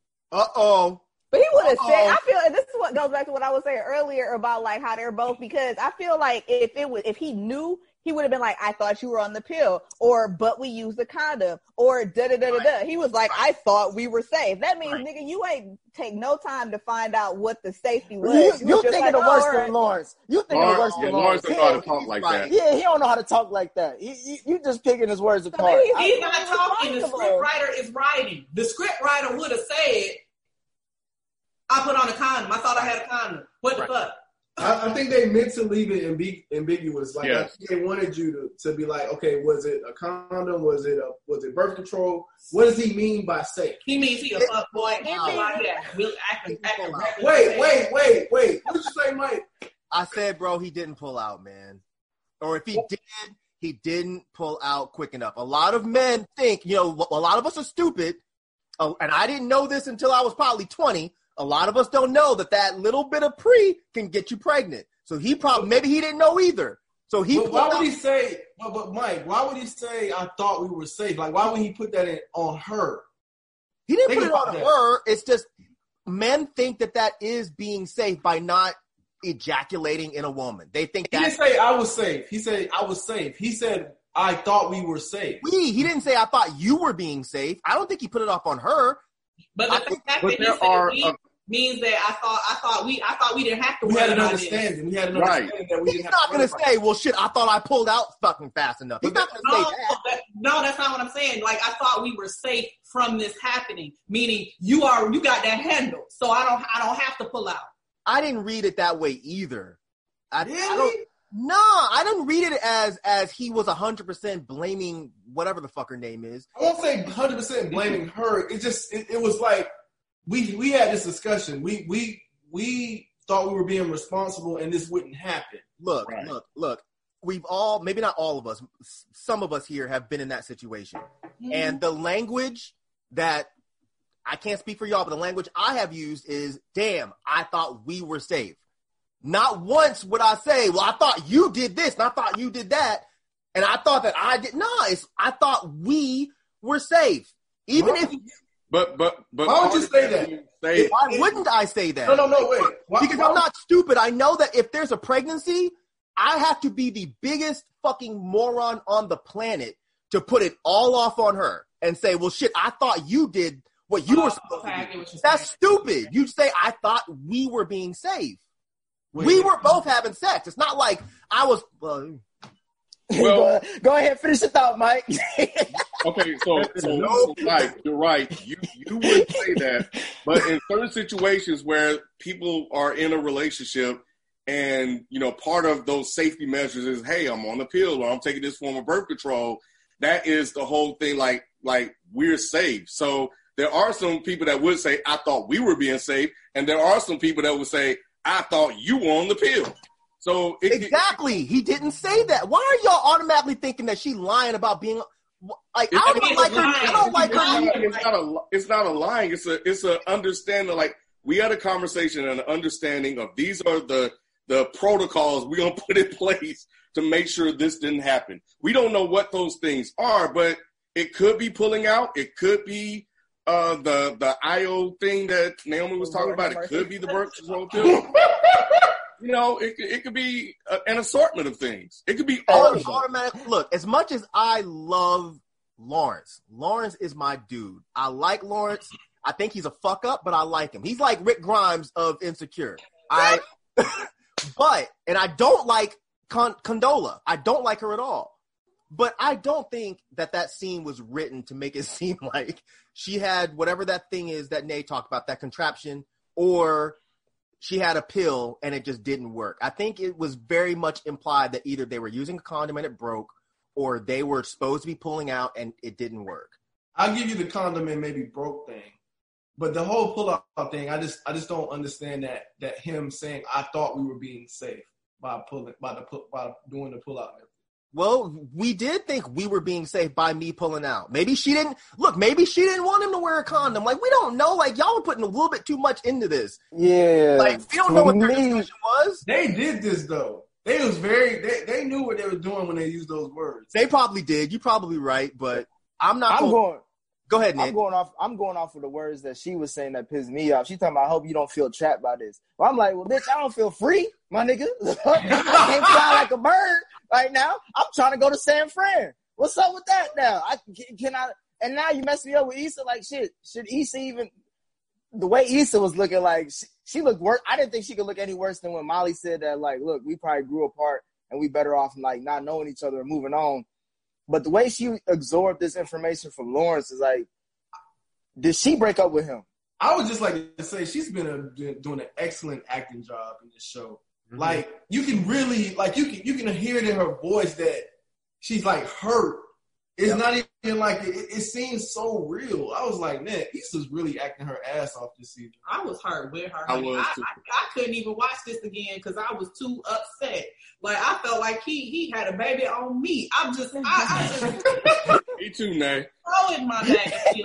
But he would have said, I feel, and this is what goes back to what I was saying earlier about like how they're both, because I feel like if he knew, he would have been like, I thought you were on the pill, or but we used the condom, or da-da-da-da-da. He was like, I thought we were safe. That means, nigga, you ain't take no time to find out what the safety was. You thinking like, worse than Lawrence. You thinking worse than Lawrence. Lawrence don't know how to talk like that. Yeah, he don't know how to talk like that. You just picking his words apart. He's not talking. The scriptwriter is writing. The scriptwriter would have said, I put on a condom. I thought I had a condom. What the fuck? I think they meant to leave it ambiguous. Like I think they wanted you to be like, okay, was it a condom? Was it birth control? What does he mean by safe? He means he a fuck boy. Wait. What did you say, Mike? I said, bro, he didn't pull out, man. Or if he did, he didn't pull out quick enough. A lot of men think, you know, a lot of us are stupid. And I didn't know this until I was probably 20. A lot of us don't know that little bit of pre can get you pregnant. So he probably, maybe he didn't know either. So he. But why would he say? But Mike, why would he say? I thought we were safe. Like, why would he put that on her? He didn't put it on her. It's just men think that is being safe by not ejaculating in a woman. They think that. He didn't say I was safe. He said I was safe. He said I thought we were safe. He didn't say I thought you were being safe. I don't think he put it off on her. But the fact that there are. Means that I thought we didn't have to worry about this. We had an understanding that we didn't have to worry about it. He's not going to say, well, shit, I thought I pulled out fucking fast enough. He's not going to say that. No, that's not what I'm saying. Like, I thought we were safe from this happening, meaning you got that handle, so I don't have to pull out. I didn't read it that way either. I didn't read it as he was 100% blaming whatever the fuck her name is. I won't say 100% blaming her. It just, it was like, We had this discussion. We thought we were being responsible and this wouldn't happen. Look. We've all, maybe not all of us, some of us here have been in that situation. Mm-hmm. And the language that, I can't speak for y'all, but the language I have used is, damn, I thought we were safe. Not once would I say, well, I thought you did this and I thought you did that. And I thought that I did. No, I thought we were safe. Even if... But why would you say that? Why wouldn't I say that? No, wait. Because I'm not stupid. I know that if there's a pregnancy, I have to be the biggest fucking moron on the planet to put it all off on her and say, well, shit, I thought you did what you were supposed to do. That's stupid. You say, I thought we were being safe. We were both having sex. It's not like I was... Well, go ahead, finish it out, Mike. Okay, so Mike, you're right. You wouldn't say that, but in certain situations where people are in a relationship, and you know, part of those safety measures is, hey, I'm on the pill, or I'm taking this form of birth control. That is the whole thing. Like we're safe. So there are some people that would say, I thought we were being safe, and there are some people that would say, I thought you were on the pill. So exactly, he didn't say that. Why are y'all automatically thinking that she's lying about being like? I don't like her. It's not a lying. It's a understanding. Like we had a conversation and an understanding of these are the protocols we're gonna put in place to make sure this didn't happen. We don't know what those things are, but it could be pulling out. It could be the IO thing that Naomi was talking about. It could be the birth control pill. You know, it could be an assortment of things. It could be all automatic. Look, as much as I love Lawrence, Lawrence is my dude. I like Lawrence. I think he's a fuck up, but I like him. He's like Rick Grimes of Insecure. And I don't like Condola. I don't like her at all. But I don't think that scene was written to make it seem like she had whatever that thing is that Nay talked about, that contraption, or... she had a pill and it just didn't work. I think it was very much implied that either they were using a condom and it broke, or they were supposed to be pulling out and it didn't work. I'll give you the condom and maybe broke thing, but the whole pull out thing, I just don't understand that him saying I thought we were being safe by doing the pull out. Well, we did think we were being safe by me pulling out. Maybe she didn't. Look, maybe she didn't want him to wear a condom. Like, we don't know. Like, y'all were putting a little bit too much into this. Yeah. Like, we don't know what their discussion was. They did this, though. They was very, they knew what they were doing when they used those words. They probably did. You're probably right, but I'm not. Go ahead, Nick. I'm going off of the words that she was saying that pissed me off. She's talking about, I hope you don't feel trapped by this. Well, I'm like, well, bitch, I don't feel free, my nigga. I can't fly like a bird right now. I'm trying to go to San Fran. What's up with that now? And now you mess me up with Issa. Like, shit, should Issa even – the way Issa was looking, like, she looked worse. I didn't think she could look any worse than when Molly said that, like, look, we probably grew apart and we better off, like, not knowing each other and moving on. But the way she absorbed this information from Lawrence is like, did she break up with him? I would just like to say she's been doing an excellent acting job in this show. Mm-hmm. Like, you can really, like, you can hear it in her voice that she's, like, hurt. It's not even like, it seems so real. I was like, man, Issa's really acting her ass off this season. I was hurt with her. I couldn't even watch this again because I was too upset. Like, I felt like he had a baby on me. I just. Me too, Nay. Throwing my back.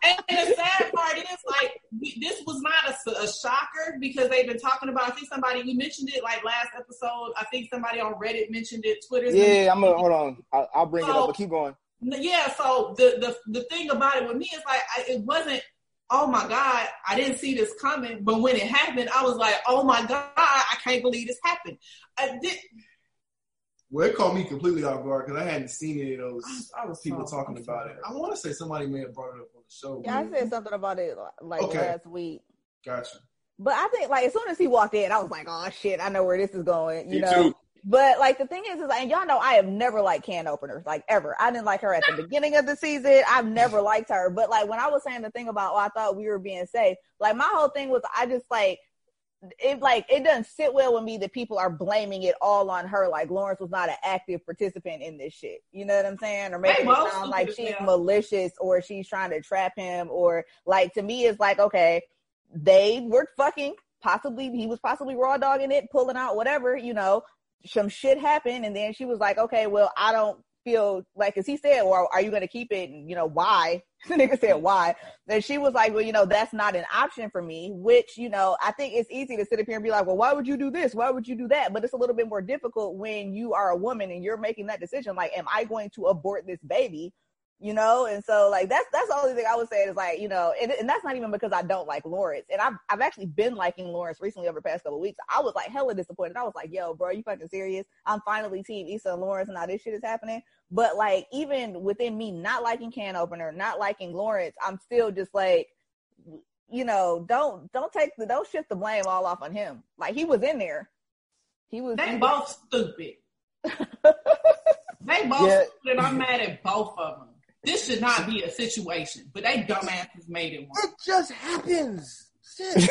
And the sad part is, like, this was not a shocker because they've been talking about, I think somebody, you mentioned it, like, last episode. I think somebody on Reddit mentioned it. Twitter's I'm going to, hold on. I'll bring it up, but keep going. Yeah, so the thing about it with me is, like, it wasn't, oh, my God, I didn't see this coming. But when it happened, I was like, oh, my God, I can't believe this happened. Well, it caught me completely off guard because I hadn't seen any of those people talking about it. I want to say somebody may have brought it up on the show. Yeah, I said something about it last week. Gotcha. But I think, like, as soon as he walked in, I was like, oh, shit, I know where this is going, you know? Too. But, like, the thing is and y'all know I have never liked can openers, like, ever. I didn't like her at the beginning of the season. I've never liked her. But, like, when I was saying the thing about, I thought we were being safe, like, my whole thing was I just, like, it doesn't sit well with me that people are blaming it all on her. Like, Lawrence was not an active participant in this shit. You know what I'm saying? Or making it sound like she's malicious or she's trying to trap him. Or, like, to me, it's like, okay, they were fucking. Possibly, he was possibly raw dogging it, pulling out whatever, you know. Some shit happened, and then she was like, okay, well, I don't feel like, as he said, well, are you going to keep it? And, you know, why? The nigga said, why? Then she was like, well, you know, that's not an option for me, which, you know, I think it's easy to sit up here and be like, well, why would you do this? Why would you do that? But it's a little bit more difficult when you are a woman and you're making that decision. Like, am I going to abort this baby? You know? And so, like, that's the only thing I would say is, like, you know, and that's not even because I don't like Lawrence. And I've actually been liking Lawrence recently over the past couple of weeks. I was, like, hella disappointed. I was like, yo, bro, you fucking serious? I'm finally team Issa and Lawrence and all this shit is happening. But, like, even within me not liking can opener, not liking Lawrence, I'm still just like, you know, don't shift the blame all off on him. Like, he was in there. They both stupid. They both stupid, and I'm mad at both of them. This should not be a situation, but they dumbasses made it one. It just happens. Shit.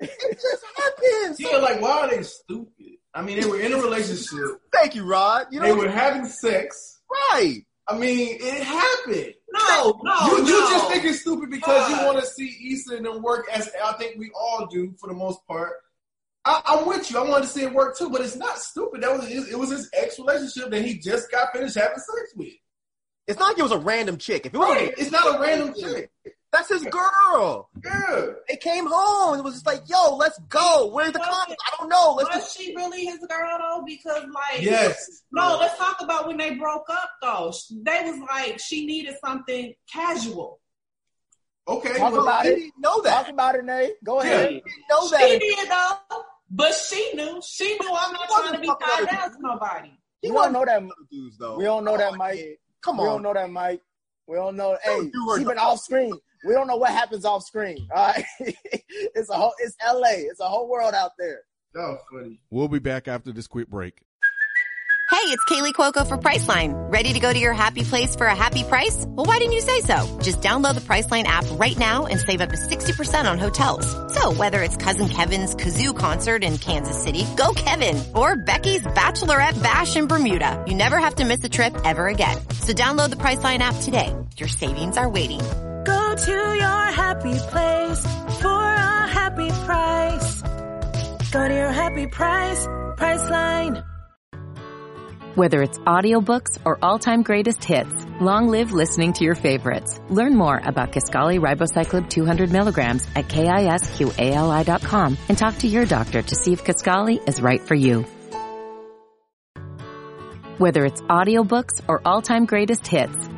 It just happens. Yeah, like, why are they stupid? I mean, they were in a relationship. Thank you, Rod. You know, they were having sex. Right. I mean, it happened. No. You just think it's stupid because you want to see Issa and them work, as I think we all do for the most part. I'm with you. I wanted to see it work too, but it's not stupid. It was his ex relationship that he just got finished having sex with. It's not like it was a random chick. If it was, right. It's not a random chick. That's his girl. Yeah. They came home. It was just like, yo, let's go. Where's the condom? I don't know. Was she really his girl though? Because like, yes. No, let's talk about when they broke up though. They was like, she needed something casual. Okay. Talk about it. Didn't know that. Talk about it, Nate. Go ahead. Didn't know that. She did though. But she knew. She knew I'm not trying to be tied down to nobody. You don't know that, dudes, though. We don't know that, Mike. Come on. We don't know that, Mike. We don't know. Hey, she been off screen. We don't know what happens off screen. All right, it's L.A. It's a whole world out there. No, funny. We'll be back after this quick break. Hey, it's Kaylee Cuoco for Priceline. Ready to go to your happy place for a happy price? Well, why didn't you say so? Just download the Priceline app right now and save up to 60% on hotels. So whether it's Cousin Kevin's Kazoo concert in Kansas City, go Kevin, or Becky's Bachelorette Bash in Bermuda, you never have to miss a trip ever again. So download the Priceline app today. Your savings are waiting. Go to your happy place for a happy price. Go to your happy price, Priceline. Whether it's audiobooks or all-time greatest hits, long live listening to your favorites. Learn more about Kisqali Ribocyclib 200 milligrams at KISQALI.com and talk to your doctor to see if Kisqali is right for you. Whether it's audiobooks or all-time greatest hits,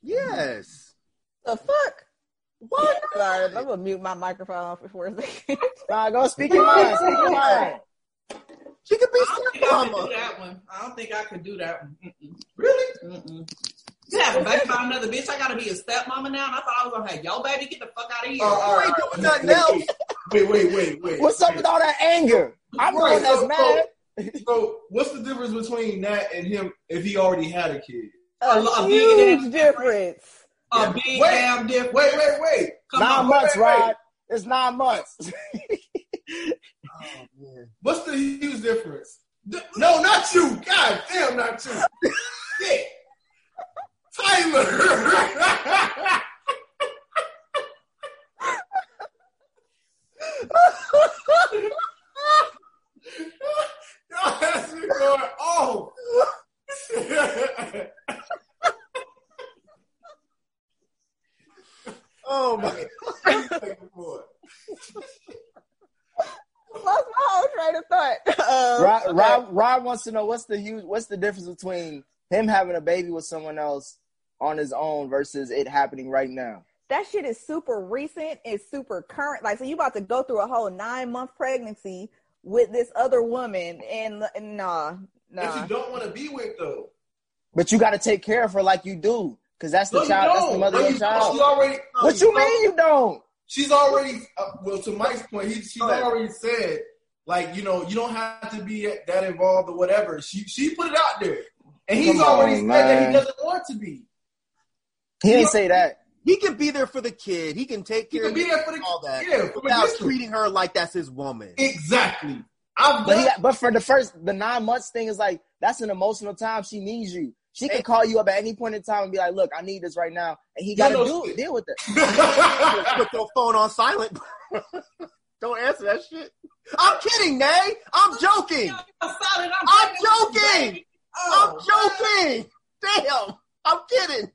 Yes. The fuck? What? Sorry, I'm going to mute my microphone for a second. Nah, go speak your mind. Speak your mind. She could be stepmama. I don't think I could do that one. Mm-mm. Really? Mm-mm. You have a baby by another bitch. I gotta be a stepmama now, and I thought I was gonna have yo baby. Get the fuck out of here. Doing that now. Wait. What's up with all that anger? I'm the one that's mad. So what's the difference between that and him if he already had a kid? A huge difference. A big damn difference. Wait. 9 months, right? It's 9 months. Oh, man. What's the huge difference? No, not you. God damn, not you. Yeah. Tyelerr. Y'all has me going off. Oh, my God. Lost my whole train of thought. Rob wants to know what's the difference between him having a baby with someone else on his own versus it happening right now. That shit is super recent. It's super current. Like, so you about to go through a whole 9-month pregnancy with this other woman, and nah. That you don't want to be with though. But you got to take care of her like you do, because that's the child. That's the mother of the child. What you mean you don't? She's already, to Mike's point, she's already said, like, you know, you don't have to be that involved or whatever. She put it out there. And he's already said that he doesn't want to be. He didn't say that. He can be there for the kid. He can take care of all that. Yeah, without treating her like that's his woman. Exactly. But for the 9 months thing is like, that's an emotional time. She needs you. She can call you up at any point in time and be like, look, I need this right now. And he got to deal with it. Put your phone on silent. Don't answer that shit. I'm kidding, Nay. I'm joking. I'm joking. Damn. I'm kidding.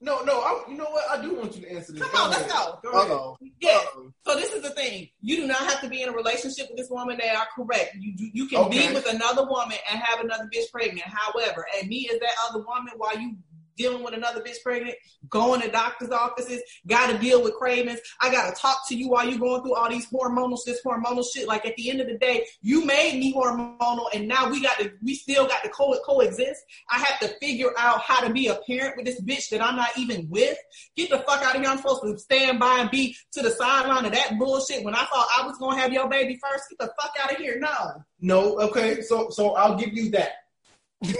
No. You know what? I do want you to answer this. Come on, let's go. Go ahead. Yeah. So this is the thing. You do not have to be in a relationship with this woman. They are correct. You can be with another woman and have another bitch pregnant. However, and me as that other woman, while you dealing with another bitch pregnant, going to doctor's offices, got to deal with cravings. I got to talk to you while you're going through all these hormonal shit. Like, at the end of the day, you made me hormonal, and now we still got to coexist. I have to figure out how to be a parent with this bitch that I'm not even with. Get the fuck out of here. I'm supposed to stand by and be to the sideline of that bullshit when I thought I was going to have your baby first. Get the fuck out of here. No. Okay. So I'll give you that.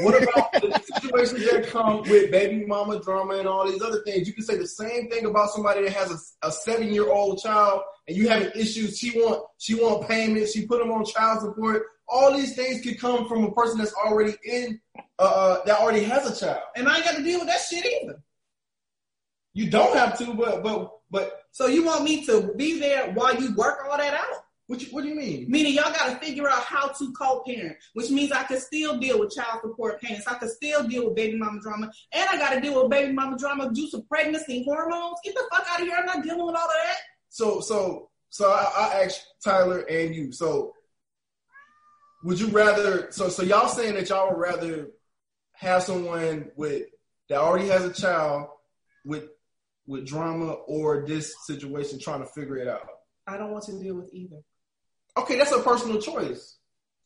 What about the situations that come with baby mama drama and all these other things? You can say the same thing about somebody that has a 7-year-old child and you having issues. She want payments. She put them on child support. All these things could come from a person that's already that already has a child. And I ain't got to deal with that shit either. You don't have to, but. So you want me to be there while you work all that out? What do you mean? Meaning y'all got to figure out how to co-parent, which means I can still deal with child support payments. I can still deal with baby mama drama. And I got to deal with baby mama drama due to pregnancy hormones. Get the fuck out of here. I'm not dealing with all of that. So I asked Tyelerr and you. So would you rather, so y'all saying that y'all would rather have someone that already has a child with drama or this situation trying to figure it out? I don't want to deal with either. Okay, that's a personal choice.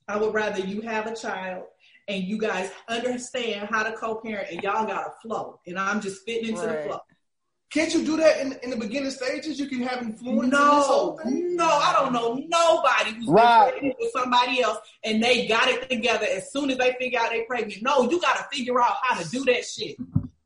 I would rather you have a child and you guys understand how to co-parent and y'all got a flow. And I'm just fitting into the flow. Can't you do that in the beginning stages? You can have influence in this whole thing? No, I don't know nobody who's pregnant with somebody else and they got it together as soon as they figure out they're pregnant. No, you got to figure out how to do that shit.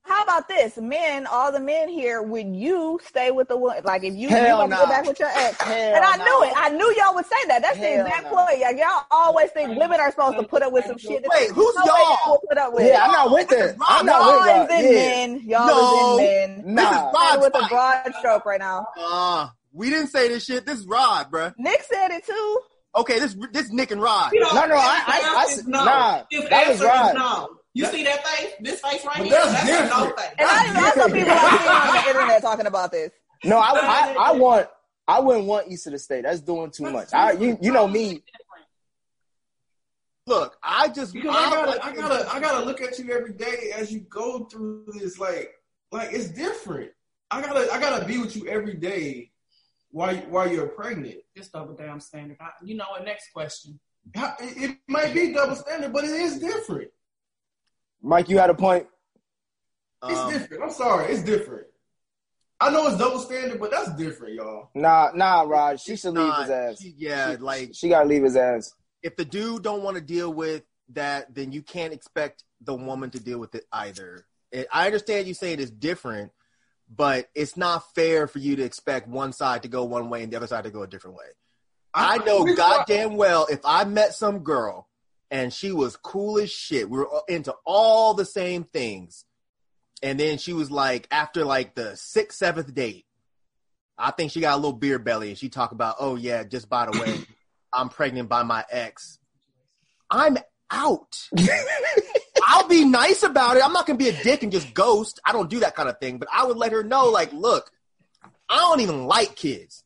How about this? Men, all the men here, would you stay with the woman? Like, if you want to go back with your ex. I knew it. I knew y'all would say that. That's the exact point. Like, y'all always think women are supposed to put up with some shit. Wait, who's y'all? Put up with. Yeah, I'm not with that. I'm not with that. Y'all is in men. Y'all is in men. This is Rod's with a broad stroke right now. We didn't say this shit. This is Rod, bruh. Nick said it, too. Okay, this Nick and Rod. No, that was Rod. You see that face? This face right here? That's a no face. And I saw people on the internet talking about this. No, I wouldn't want Issa to stay. That's doing too much. You know me. Look, I gotta look at you every day as you go through this. Like it's different. I gotta be with you every day while you're pregnant. It's double damn standard. Next question. It might be double standard, but it is different. Mike, you had a point. It's different. I'm sorry. It's different. I know it's double standard, but that's different, y'all. Nah, Rod. She should leave his ass. She gotta leave his ass. If the dude don't want to deal with that, then you can't expect the woman to deal with it either. I understand you saying it's different, but it's not fair for you to expect one side to go one way and the other side to go a different way. I know goddamn well if I met some girl and she was cool as shit. We were into all the same things. And then she was like, after like the 6th, 7th date, I think she got a little beer belly. And she talked about, oh yeah, just by the way, I'm pregnant by my ex. I'm out. I'll be nice about it. I'm not going to be a dick and just ghost. I don't do that kind of thing. But I would let her know, like, look, I don't even like kids.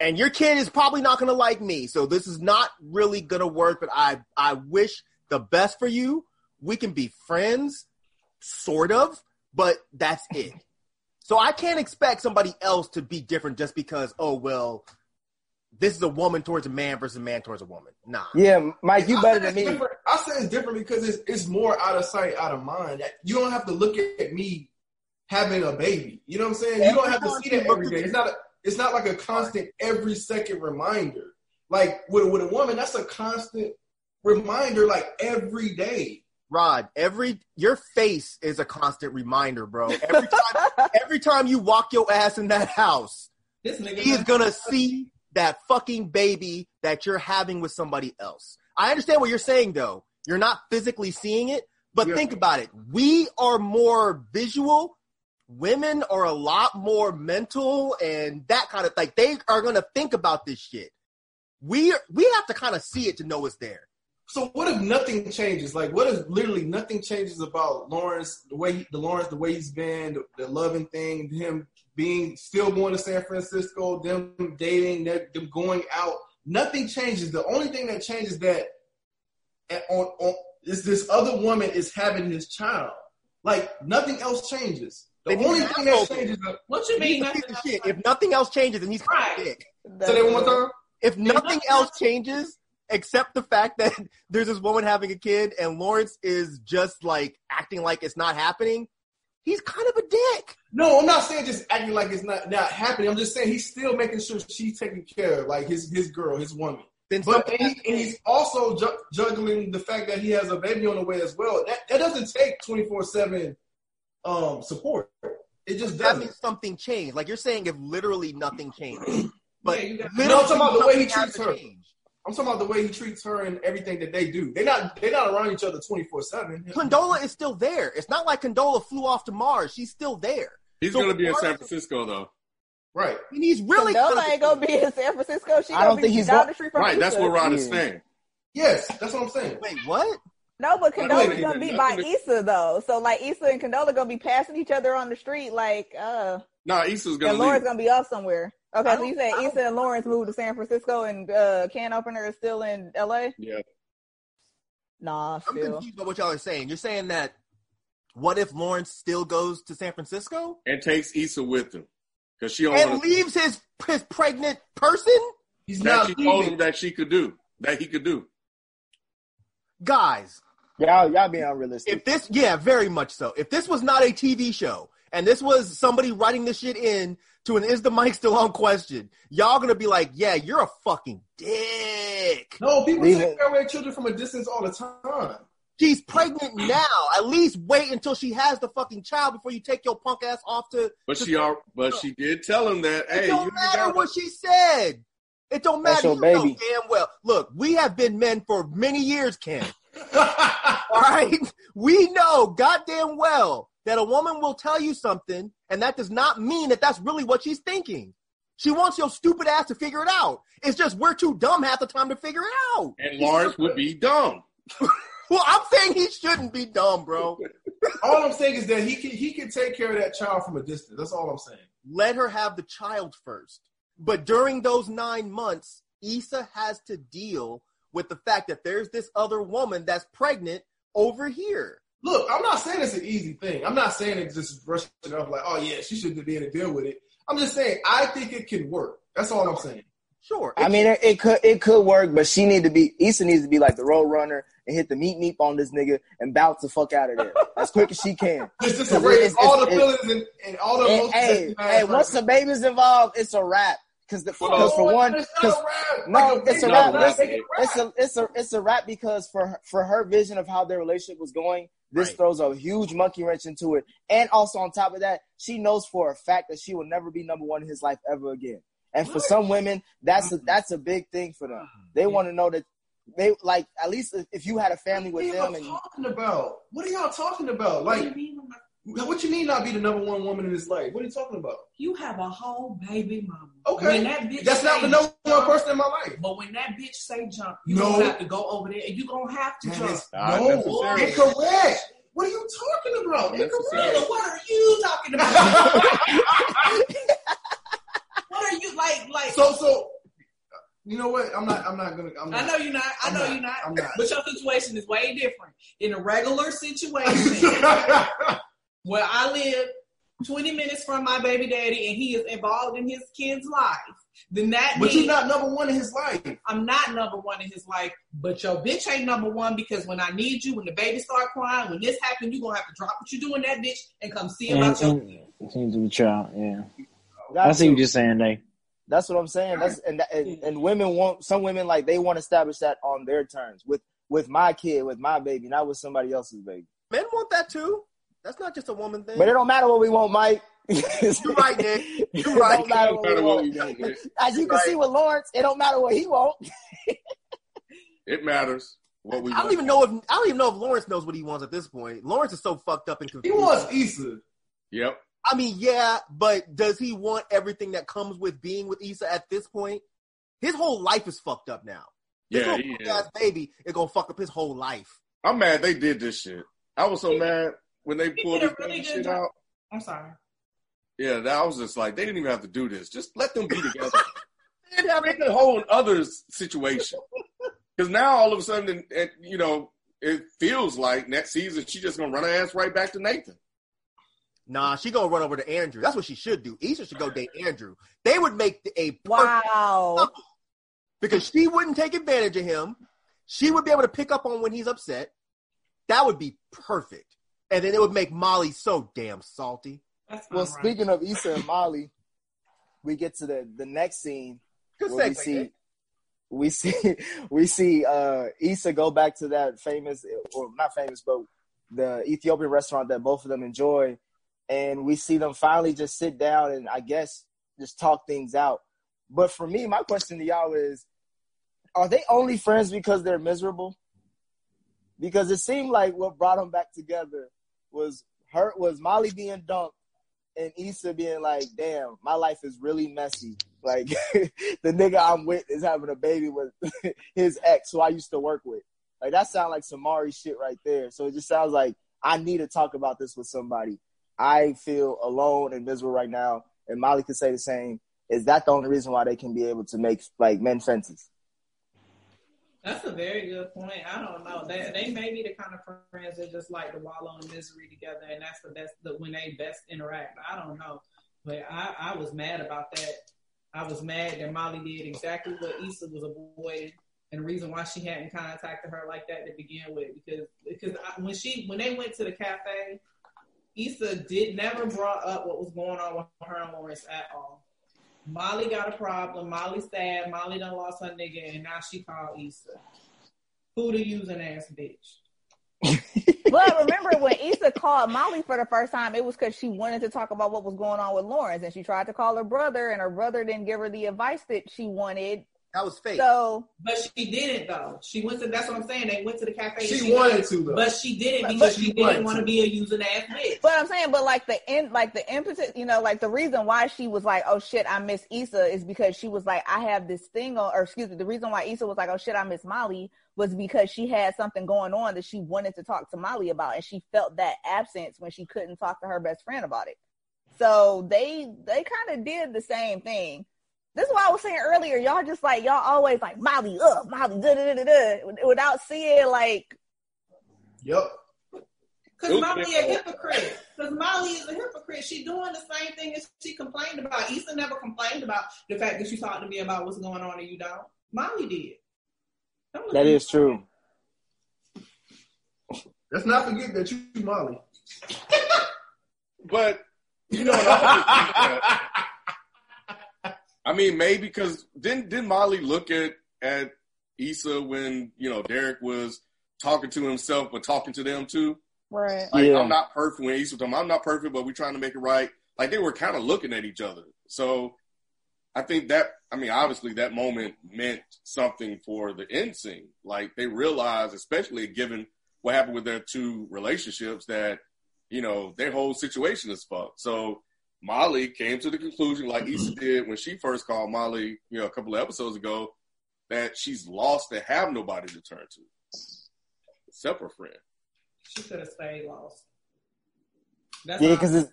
And your kid is probably not going to like me. So this is not really going to work, but I wish the best for you. We can be friends, sort of, but that's it. So I can't expect somebody else to be different just because, oh, well, this is a woman towards a man versus a man towards a woman. Nah. Yeah, Mike, you better than me. I say it's different because it's more out of sight, out of mind. You don't have to look at me having a baby. You know what I'm saying? You don't have to see that every day. It's not like a constant every second reminder. Like with a woman, that's a constant reminder, like every day. Rod, your face is a constant reminder, bro. Every time you walk your ass in that house, he is gonna see that fucking baby that you're having with somebody else. I understand what you're saying, though. You're not physically seeing it, but think about it. We are more visual. Women are a lot more mental and that kind of like they are going to think about this shit. We have to kind of see it to know it's there. So what if nothing changes? Like what if literally nothing changes about Lawrence, the way he's been, the loving thing, him being still going to San Francisco, them dating, them going out. Nothing changes. The only thing that changes that is this other woman is having this child. Like nothing else changes. The only thing that changes. What you mean? If nothing else changes, then he's kind of dick. Say that one more time. If nothing else changes, except the fact that there's this woman having a kid and Lawrence is just like acting like it's not happening, he's kind of a dick. No, I'm not saying just acting like it's not happening. I'm just saying he's still making sure she's taken care of, like his girl, his woman. And he's also juggling the fact that he has a baby on the way as well. That doesn't take 24/7. Support. It just doesn't. That means something changed. Like you're saying, if literally nothing changed, but I'm talking about the way he treats her. I'm talking about the way he treats her and everything that they do. They're not around each other 24/7. Condola is still there. It's not like Condola flew off to Mars. She's still there. He's gonna be in San Francisco though, right? And he's really Condola ain't gonna be in San Francisco. I don't think he's down the street from right. That's what Ron is saying. Yes, that's what I'm saying. Wait, what? No, but Condola's going to be by Issa, though. So, like, Issa and Condola going to be passing each other on the street, like, No, Issa's going to And Lawrence going to be off somewhere. Okay, so you said Issa and Lawrence moved to San Francisco and Can Opener is still in L.A.? Yeah. Nah, still. I'm confused by what y'all are saying. You're saying that what if Lawrence still goes to San Francisco? And takes Issa with him. Because she don't leaves his pregnant person? He's not leaving. She told him that he could do. Guys. Y'all being unrealistic. Very much so. If this was not a TV show And this was somebody writing this shit in to an is the mic still on question. Y'all gonna be like, yeah, you're a fucking dick. No, people take away children from a distance all the time. She's pregnant now. At least wait until she has the fucking child before you take your punk ass off to. But she did tell him that. Hey, it don't matter what she said. It don't matter. You know damn well. Look, we have been men for many years, Ken. All right, we know goddamn well that a woman will tell you something, and that does not mean that that's really what she's thinking. She wants your stupid ass to figure it out. It's just we're too dumb half the time to figure it out. And Lawrence would be dumb. Well, I'm saying he shouldn't be dumb, bro. All I'm saying is that he can take care of that child from a distance. That's all I'm saying. Let her have the child first. But during those 9 months, Issa has to deal with the fact that there's this other woman that's pregnant over here. Look, I'm not saying it's an easy thing. I'm not saying it's just brushing it off like, oh, yeah, she shouldn't be able to deal with it. I'm just saying I think it can work. That's all I'm saying. Sure. It could work, but she need to be Issa needs to be like the road runner and hit the meep on this nigga and bounce the fuck out of there as quick as she can. It's just a race. It's all the feelings and all the emotions. Hey, once the baby's involved, it's a wrap. It's a wrap because for her vision of how their relationship was going, this throws a huge monkey wrench into it. And also on top of that, she knows for a fact that she will never be number one in his life ever again. And for some women, that's a big thing for them. They want to know that they like at least if you had a family with them. What are y'all talking about? Like, what you mean not be the number one woman in this life? What are you talking about? You have a whole baby mama. Okay. That's not the number one person in my life. But when that bitch say jump, you're going to have to go over there and you're going to have to jump. No, incorrect. What are you talking about? Incorrect. What are you talking about? What are you like? So. You know what? I'm not. I know you're not. But your situation is way different. In a regular situation. Where I live 20 minutes from my baby daddy and he is involved in his kid's life, then that means... But you're not number one in his life. I'm not number one in his life, but your bitch ain't number one because when I need you, when the baby start crying, when this happens, you're going to have to drop what you're doing that bitch and come see about your kid. Seems to be child, yeah. I see what you're saying, Nate. That's what I'm saying. And women want... Some women, like, they want to establish that on their terms. With my kid, with my baby, not with somebody else's baby. Men want that too. That's not just a woman thing. But it don't matter what we want, Mike. You're right, Nick. You're right. It don't matter what we want. As you can see with Lawrence, it don't matter what he wants. It matters what we want. I don't even know if Lawrence knows what he wants at this point. Lawrence is so fucked up and confused. He wants Issa. Yep. I mean, yeah, but does he want everything that comes with being with Issa at this point? His whole life is fucked up now. His baby is going to fuck up his whole life. I'm mad they did this shit. I was so mad. When they pulled this shit out. I'm sorry. Yeah, I was just like, they didn't even have to do this. Just let them be together. They didn't have a whole other situation. Because now all of a sudden, you know, it feels like next season she's just going to run her ass right back to Nathan. Nah, she going to run over to Andrew. That's what she should do. Issa should go date Andrew. They would make a perfect couple. Because she wouldn't take advantage of him. She would be able to pick up on when he's upset. That would be perfect. And then it would make Molly so damn salty. Speaking of Issa and Molly, we get to the next scene. We see Issa go back to that famous, or not famous, but the Ethiopian restaurant that both of them enjoy. And we see them finally just sit down and I guess just talk things out. But for me, my question to y'all is, are they only friends because they're miserable? Because it seemed like what brought them back together was Molly being dumped and Issa being like, damn, my life is really messy. Like, the nigga I'm with is having a baby with his ex who I used to work with. Like, that sounds like some Mari shit right there. So it just sounds like I need to talk about this with somebody. I feel alone and miserable right now. And Molly could say the same. Is that the only reason why they can be able to make, like, men fences? That's a very good point. I don't know. They may be the kind of friends that just like to wallow in misery together, and that's the best when they best interact. I don't know. But I was mad about that. I was mad that Molly did exactly what Issa was avoiding, and the reason why she hadn't contacted her like that to begin with. Because when they went to the cafe, Issa did never brought up what was going on with her and Lawrence at all. Molly got a problem. Molly's sad. Molly done lost her nigga, and now she called Issa. Who to use an ass bitch? But remember when Issa called Molly for the first time, it was because she wanted to talk about what was going on with Lawrence, and she tried to call her brother, and her brother didn't give her the advice that she wanted. That was fake. So, but she didn't though. She went to. That's what I'm saying. They went to the cafe. She wanted to, though. But she didn't because she didn't want to be a using ass bitch. But I'm saying, but like the impetus, you know, like the reason why she was like, oh shit, I miss Issa, is because she was like, I have this thing on, or excuse me, the reason why Issa was like, oh shit, I miss Molly, was because she had something going on that she wanted to talk to Molly about, and she felt that absence when she couldn't talk to her best friend about it. So they kind of did the same thing. This is why I was saying earlier, y'all just like, y'all always like, Molly up, Molly da-da-da-da-da, without seeing like... Yup. Because Molly a hypocrite. Because Molly is a hypocrite. She doing the same thing as she complained about. Issa never complained about the fact that you talked to me about what's going on and you don't. Molly did. That is true. Let's not forget that you Molly. But, you know what I mean? I mean, maybe because didn't Molly look at Issa when, you know, Derek was talking to himself but talking to them too? Right. Like, yeah. I'm not perfect when Issa told him, I'm not perfect, but we're trying to make it right. Like, they were kind of looking at each other. So I think that, I mean, obviously that moment meant something for the end scene. Like, they realized, especially given what happened with their two relationships, that, you know, their whole situation is fucked. So Molly came to the conclusion, like Issa did when she first called Molly, you know, a couple of episodes ago, that she's lost and have nobody to turn to. Except her friend. She should have stayed lost. That's yeah, because it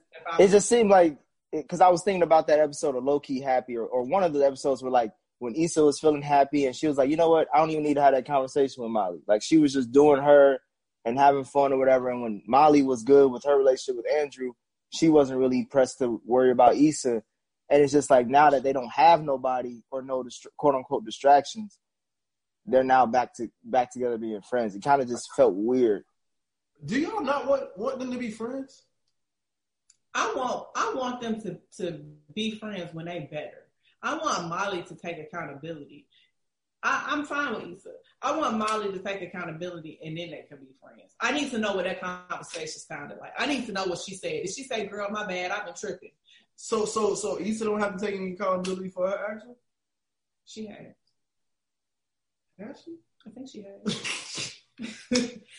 just seemed like, because I was thinking about that episode of Lowkey Happy, or one of the episodes where, like, when Issa was feeling happy and she was like, you know what, I don't even need to have that conversation with Molly. Like, she was just doing her and having fun or whatever, and when Molly was good with her relationship with Andrew, she wasn't really pressed to worry about Issa. And it's just like now that they don't have nobody or no quote-unquote distractions, they're now back together being friends. It kind of just felt weird. Do y'all not want them to be friends? I want them to be friends when they better. I want Molly to take accountability. I'm fine with Issa. I want Molly to take accountability, and then they can be friends. I need to know what that conversation sounded like. I need to know what she said. Did she say, girl, my bad, I've been tripping? So Issa don't have to take any accountability for her action? She has. Has she? I think she has.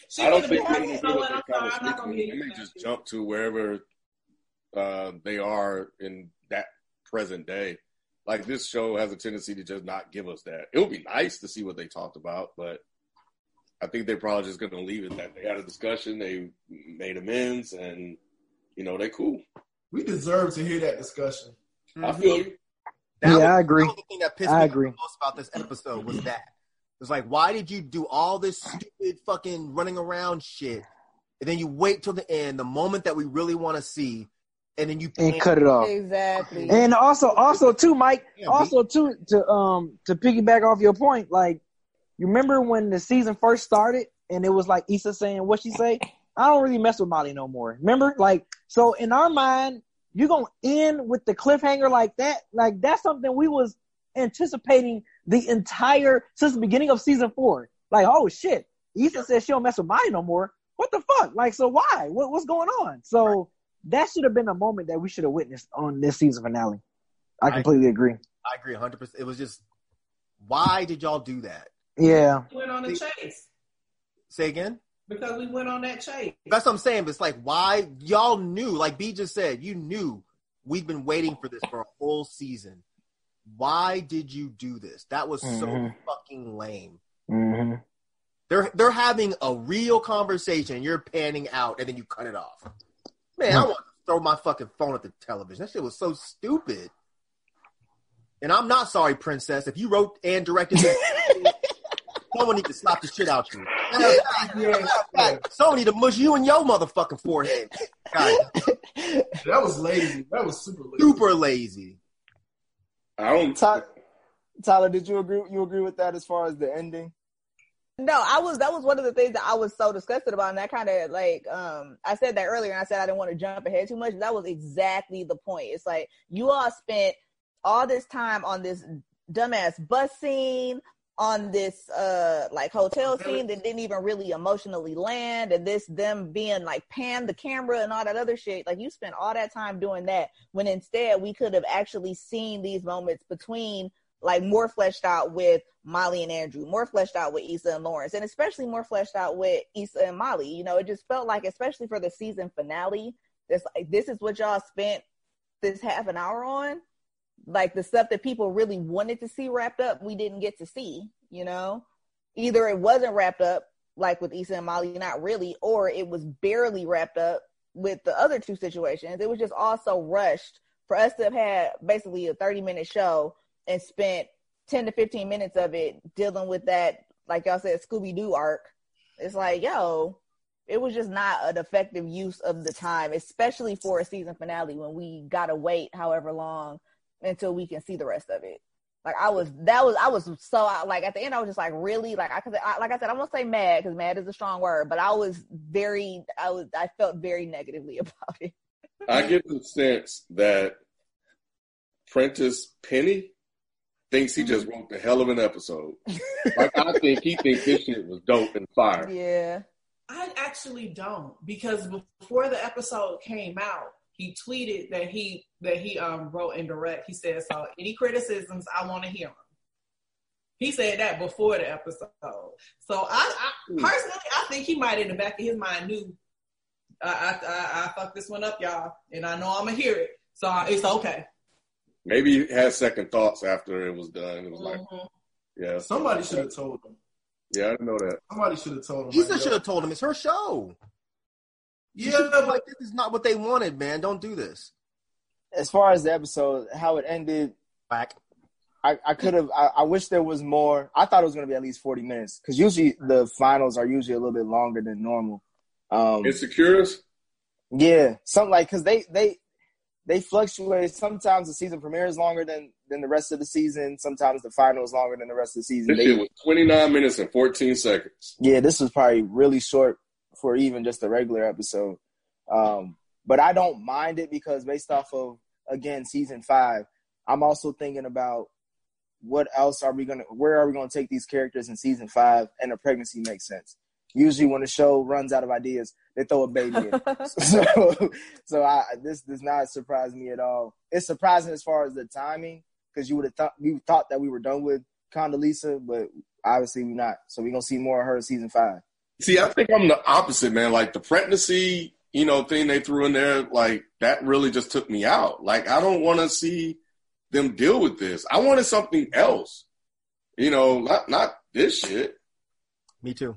She I don't think they can just jump to wherever they are in that present day. Like, this show has a tendency to just not give us that. It would be nice to see what they talked about, but I think they're probably just going to leave it that they had a discussion, they made amends, and, you know, they cool. We deserve to hear that discussion. Mm-hmm. I feel you. I agree. The only thing that pissed me most about this episode was that. It was like, why did you do all this stupid fucking running around shit, and then you wait till the end, the moment that we really want to see, and then you cut it off. Exactly. And also too, Mike. Yeah, also too, to piggyback off your point, like, you remember when the season first started and it was like Issa saying what she say, I don't really mess with Molly no more. Remember, like, so in our mind, you're gonna end with the cliffhanger like that. Like, that's something we was anticipating the entire since the beginning of season 4. Like, oh shit, Issa says she don't mess with Molly no more. What the fuck? Like, so why? What's going on? So. Right. That should have been a moment that we should have witnessed on this season finale. I completely agree. I agree 100%. It was just, why did y'all do that? Yeah. We went on the chase. Say again? Because we went on that chase. That's what I'm saying. But it's like, why? Y'all knew. Like B just said, you knew we've been waiting for this for a whole season. Why did you do this? That was so fucking lame. Mm-hmm. They're having a real conversation. You're panning out, and then you cut it off. Man, I want to throw my fucking phone at the television. That shit was so stupid. And I'm not sorry, Princess. If you wrote and directed this, someone needs to slap the shit out you. Someone need to mush you in your motherfucking forehead. God. That was lazy. That was super lazy. Super lazy. I don't. Tyler, did you agree? You agree with that as far as the ending? No, that was one of the things that I was so disgusted about, and I kind of like I said that earlier, and I said I didn't want to jump ahead too much. That was exactly the point. It's like you all spent all this time on this dumbass bus scene, on this like hotel scene that didn't even really emotionally land, and this them being like pan the camera and all that other shit. Like you spent all that time doing that when instead we could have actually seen these moments between, like, more fleshed out with Molly and Andrew, more fleshed out with Issa and Lawrence, and especially more fleshed out with Issa and Molly. You know, it just felt like, especially for the season finale, this, like, this is what y'all spent this half an hour on. Like, the stuff that people really wanted to see wrapped up, we didn't get to see, you know? Either it wasn't wrapped up, like with Issa and Molly, not really, or it was barely wrapped up with the other two situations. It was just all so rushed for us to have had basically a 30-minute show and spent 10 to 15 minutes of it dealing with that, like y'all said, Scooby-Doo arc. It's like, yo, it was just not an effective use of the time, especially for a season finale when we gotta wait however long until we can see the rest of it. Like, I was so, like, at the end, I was just like, really? Like, I won't say mad, because mad is a strong word, but I felt very negatively about it. I get the sense that Prentice Penny thinks he just wrote the hell of an episode. Like, I think he thinks this shit was dope and fire. Yeah. I actually don't, because before the episode came out, he tweeted that he wrote in direct. He said, so any criticisms, I want to hear them. He said that before the episode. So I personally, I think he might in the back of his mind knew, I fucked this one up, y'all, and I know I'm going to hear it. So it's okay. Maybe he had second thoughts after it was done. It was like, yeah. Somebody should have told him. Yeah, I didn't know that. Somebody should have told him. Issa should have told him. It's her show. Yeah, like, this is not what they wanted, man. Don't do this. As far as the episode, how it ended, I could have. I wish there was more. I thought it was going to be at least 40 minutes, because usually the finals are usually a little bit longer than normal. Insecures? Yeah, something like, because they fluctuate. Sometimes the season premiere is longer than the rest of the season. Sometimes the final is longer than the rest of the season. This shit was 29 minutes and 14 seconds. Yeah, this was probably really short for even just a regular episode. But I don't mind it, because based off of, again, season 5, I'm also thinking about where are we going to take these characters in season 5, and a pregnancy makes sense. Usually when the show runs out of ideas, they throw a baby in. So this does not surprise me at all. It's surprising as far as the timing, because you would have thought we thought that we were done with Condoleezza, but obviously we're not. So we're gonna see more of her in season 5. See, I think I'm the opposite, man. Like, the pregnancy, thing they threw in there, like, that really just took me out. Like, I don't want to see them deal with this. I wanted something else. Not this shit. Me too.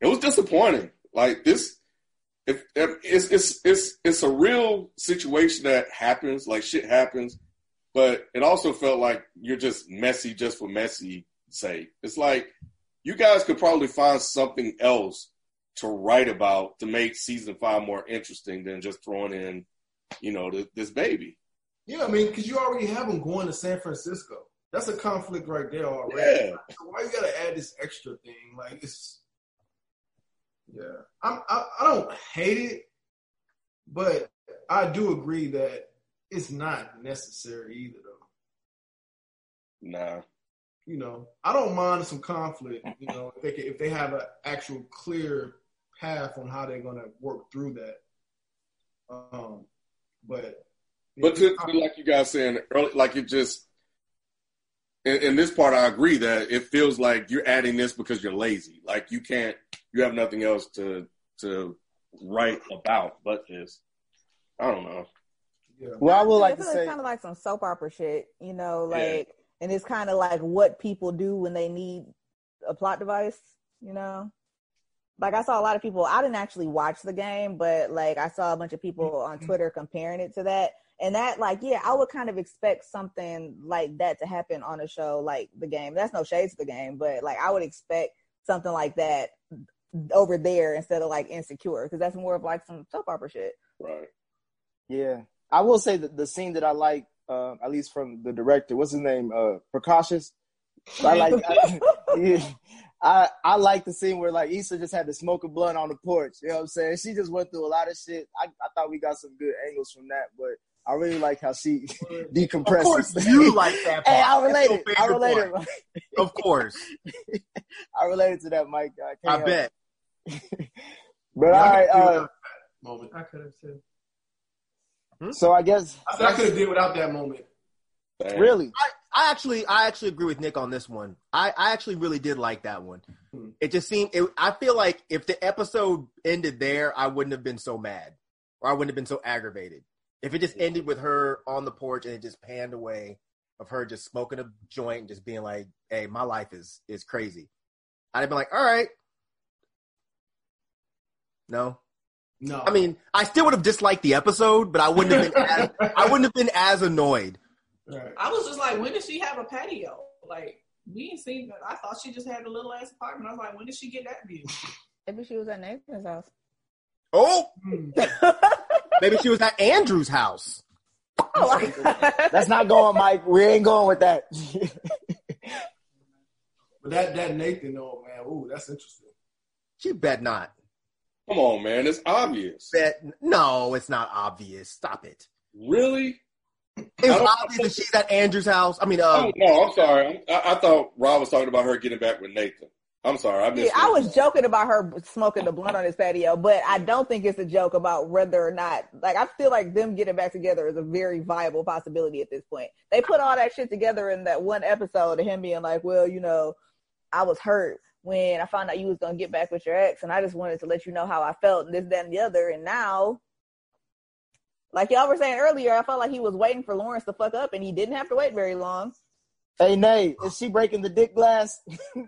It was disappointing. Like, this, if it's a real situation that happens, like, shit happens, but it also felt like you're just messy just for messy's sake. It's like, you guys could probably find something else to write about to make season 5 more interesting than just throwing in, this baby. Yeah, I mean, because you already have them going to San Francisco. That's a conflict right there already. Yeah. So why you got to add this extra thing? Like, it's... Yeah, I don't hate it, but I do agree that it's not necessary either, though. Nah. I don't mind some conflict, if they have an actual clear path on how they're going to work through that. But like you guys saying earlier, like, it just, in this part, I agree that it feels like you're adding this because you're lazy. Like, you can't. You have nothing else to write about but this. I don't know. Yeah. Well, I would like to say, it's kind of like some soap opera shit, yeah. And it's kind of like what people do when they need a plot device, Like, I saw a lot of people. I didn't actually watch the game, but, like, I saw a bunch of people on Twitter comparing it to that. And that, like, yeah, I would kind of expect something like that to happen on a show like the game. That's no shades to the game, but, like, I would expect something like that over there instead of, like, Insecure, because that's more of, like, some soap opera shit. Right. Yeah. I will say that the scene that I like, at least from the director, what's his name? Precocious. So I like, I, yeah, I like the scene where, like, Issa just had to smoke a blunt on the porch. You know what I'm saying? She just went through a lot of shit. I thought we got some good angles from that, but I really like how she decompresses. Of course you like that part. Hey, I related. Of course. I related to that, Mike. I bet. But all right. Moment. I could have too. So I guess I could have did without that moment. Really? I actually agree with Nick on this one. I actually really did like that one. It just seemed I feel like if the episode ended there, I wouldn't have been so mad, or I wouldn't have been so aggravated. If it just ended with her on the porch and it just panned away of her just smoking a joint and just being like, "Hey, my life is crazy," I'd have been like, "All right, no." I mean, I still would have disliked the episode, but I wouldn't have been as annoyed. Right. I was just like, when did she have a patio? Like, we ain't seen that. I thought she just had a little ass apartment. I was like, when did she get that view? Maybe she was at Nathan's house. Oh! Maybe she was at Andrew's house. Oh, that's not going, Mike. We ain't going with that. But that Nathan, though, man. Ooh, that's interesting. She bet not. Come on, man. It's obvious. No, it's not obvious. Stop it. Really? It was obvious that she's at Andrew's house. I mean, no, I'm sorry. I thought Rob was talking about her getting back with Nathan. I'm sorry. I was joking about her smoking the blunt on his patio, but I don't think it's a joke about whether or not. Like, I feel like them getting back together is a very viable possibility at this point. They put all that shit together in that one episode of him being like, well, you know, I was hurt when I found out you was going to get back with your ex, and I just wanted to let you know how I felt, and this, that, and the other, and now... Like y'all were saying earlier, I felt like he was waiting for Lawrence to fuck up, and he didn't have to wait very long. Hey, Nate, is she breaking the dick glass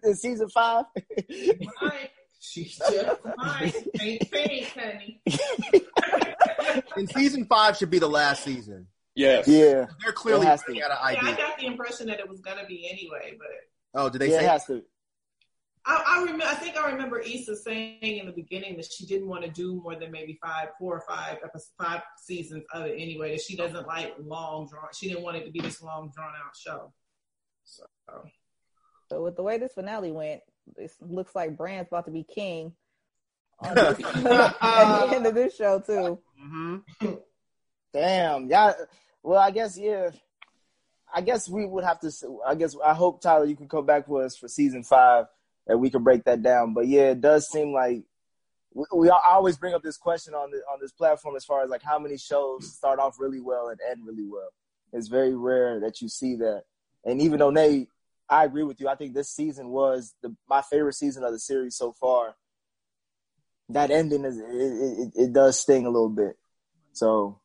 in season 5? She's just mine. Ain't fake, honey. And season 5 should be the last season. Yes. Yeah. They're clearly running out of ideas. Yeah, I got the impression that it was going to be anyway, but... Oh, did they say it has to? I think I remember Issa saying in the beginning that she didn't want to do more than maybe five seasons of it anyway, that she doesn't like she didn't want it to be this long drawn out show. So with the way this finale went, it looks like Brand's about to be king on this, at the end of this show too. Mm-hmm. Damn, yeah. Well, I guess we would have to. I hope, Tyler, you can come back with us for season 5. And we can break that down. But, yeah, it does seem like I always bring up this question on this platform as far as, like, how many shows start off really well and end really well. It's very rare that you see that. And even though, Nate, I agree with you. I think this season was my favorite season of the series so far. That ending, it does sting a little bit. So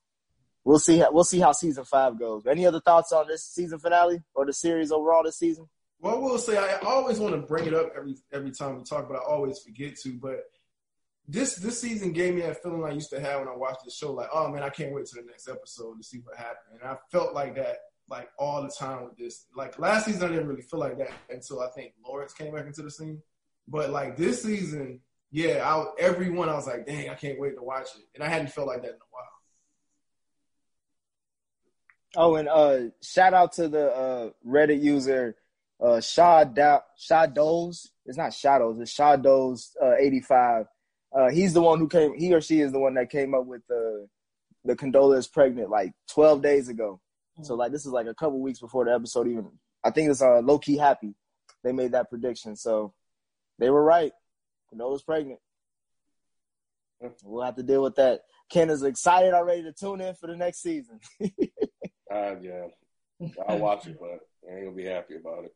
we'll see how season 5 goes. Any other thoughts on this season finale or the series overall this season? Well, I will say I always want to bring it up every time we talk, but I always forget to. But this season gave me that feeling I used to have when I watched the show, like, oh man, I can't wait to the next episode to see what happened. And I felt like that, like, all the time with this. Like, last season I didn't really feel like that until I think Lawrence came back into the scene. But like this season, yeah, I was like, dang, I can't wait to watch it, and I hadn't felt like that in a while. Oh, and shout out to the Reddit user. Shadows. It's not Shadows. It's Shadows 85. He's the one who came. He or she is the one that came up with the Condola is pregnant like 12 days ago. Mm-hmm. So like this is like a couple weeks before the episode even. I think it's Low-Key Happy. They made that prediction, so they were right. Condola's pregnant. We'll have to deal with that. Ken is excited already to tune in for the next season. Yeah, I'll watch it, but I ain't gonna be happy about it.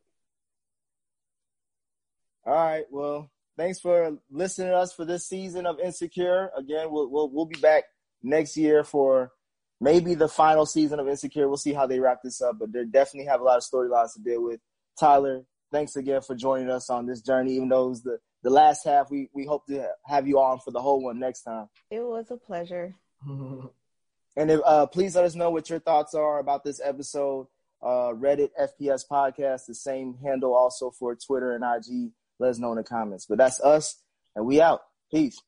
All right, well, thanks for listening to us for this season of Insecure. Again, we'll be back next year for maybe the final season of Insecure. We'll see how they wrap this up, but they definitely have a lot of storylines to deal with. Tyler, thanks again for joining us on this journey, even though it was the last half. We hope to have you on for the whole one next time. It was a pleasure. And if, please let us know what your thoughts are about this episode. Reddit, FPS Podcast, the same handle also for Twitter and IG. Let us know in the comments. But that's us, and we out. Peace.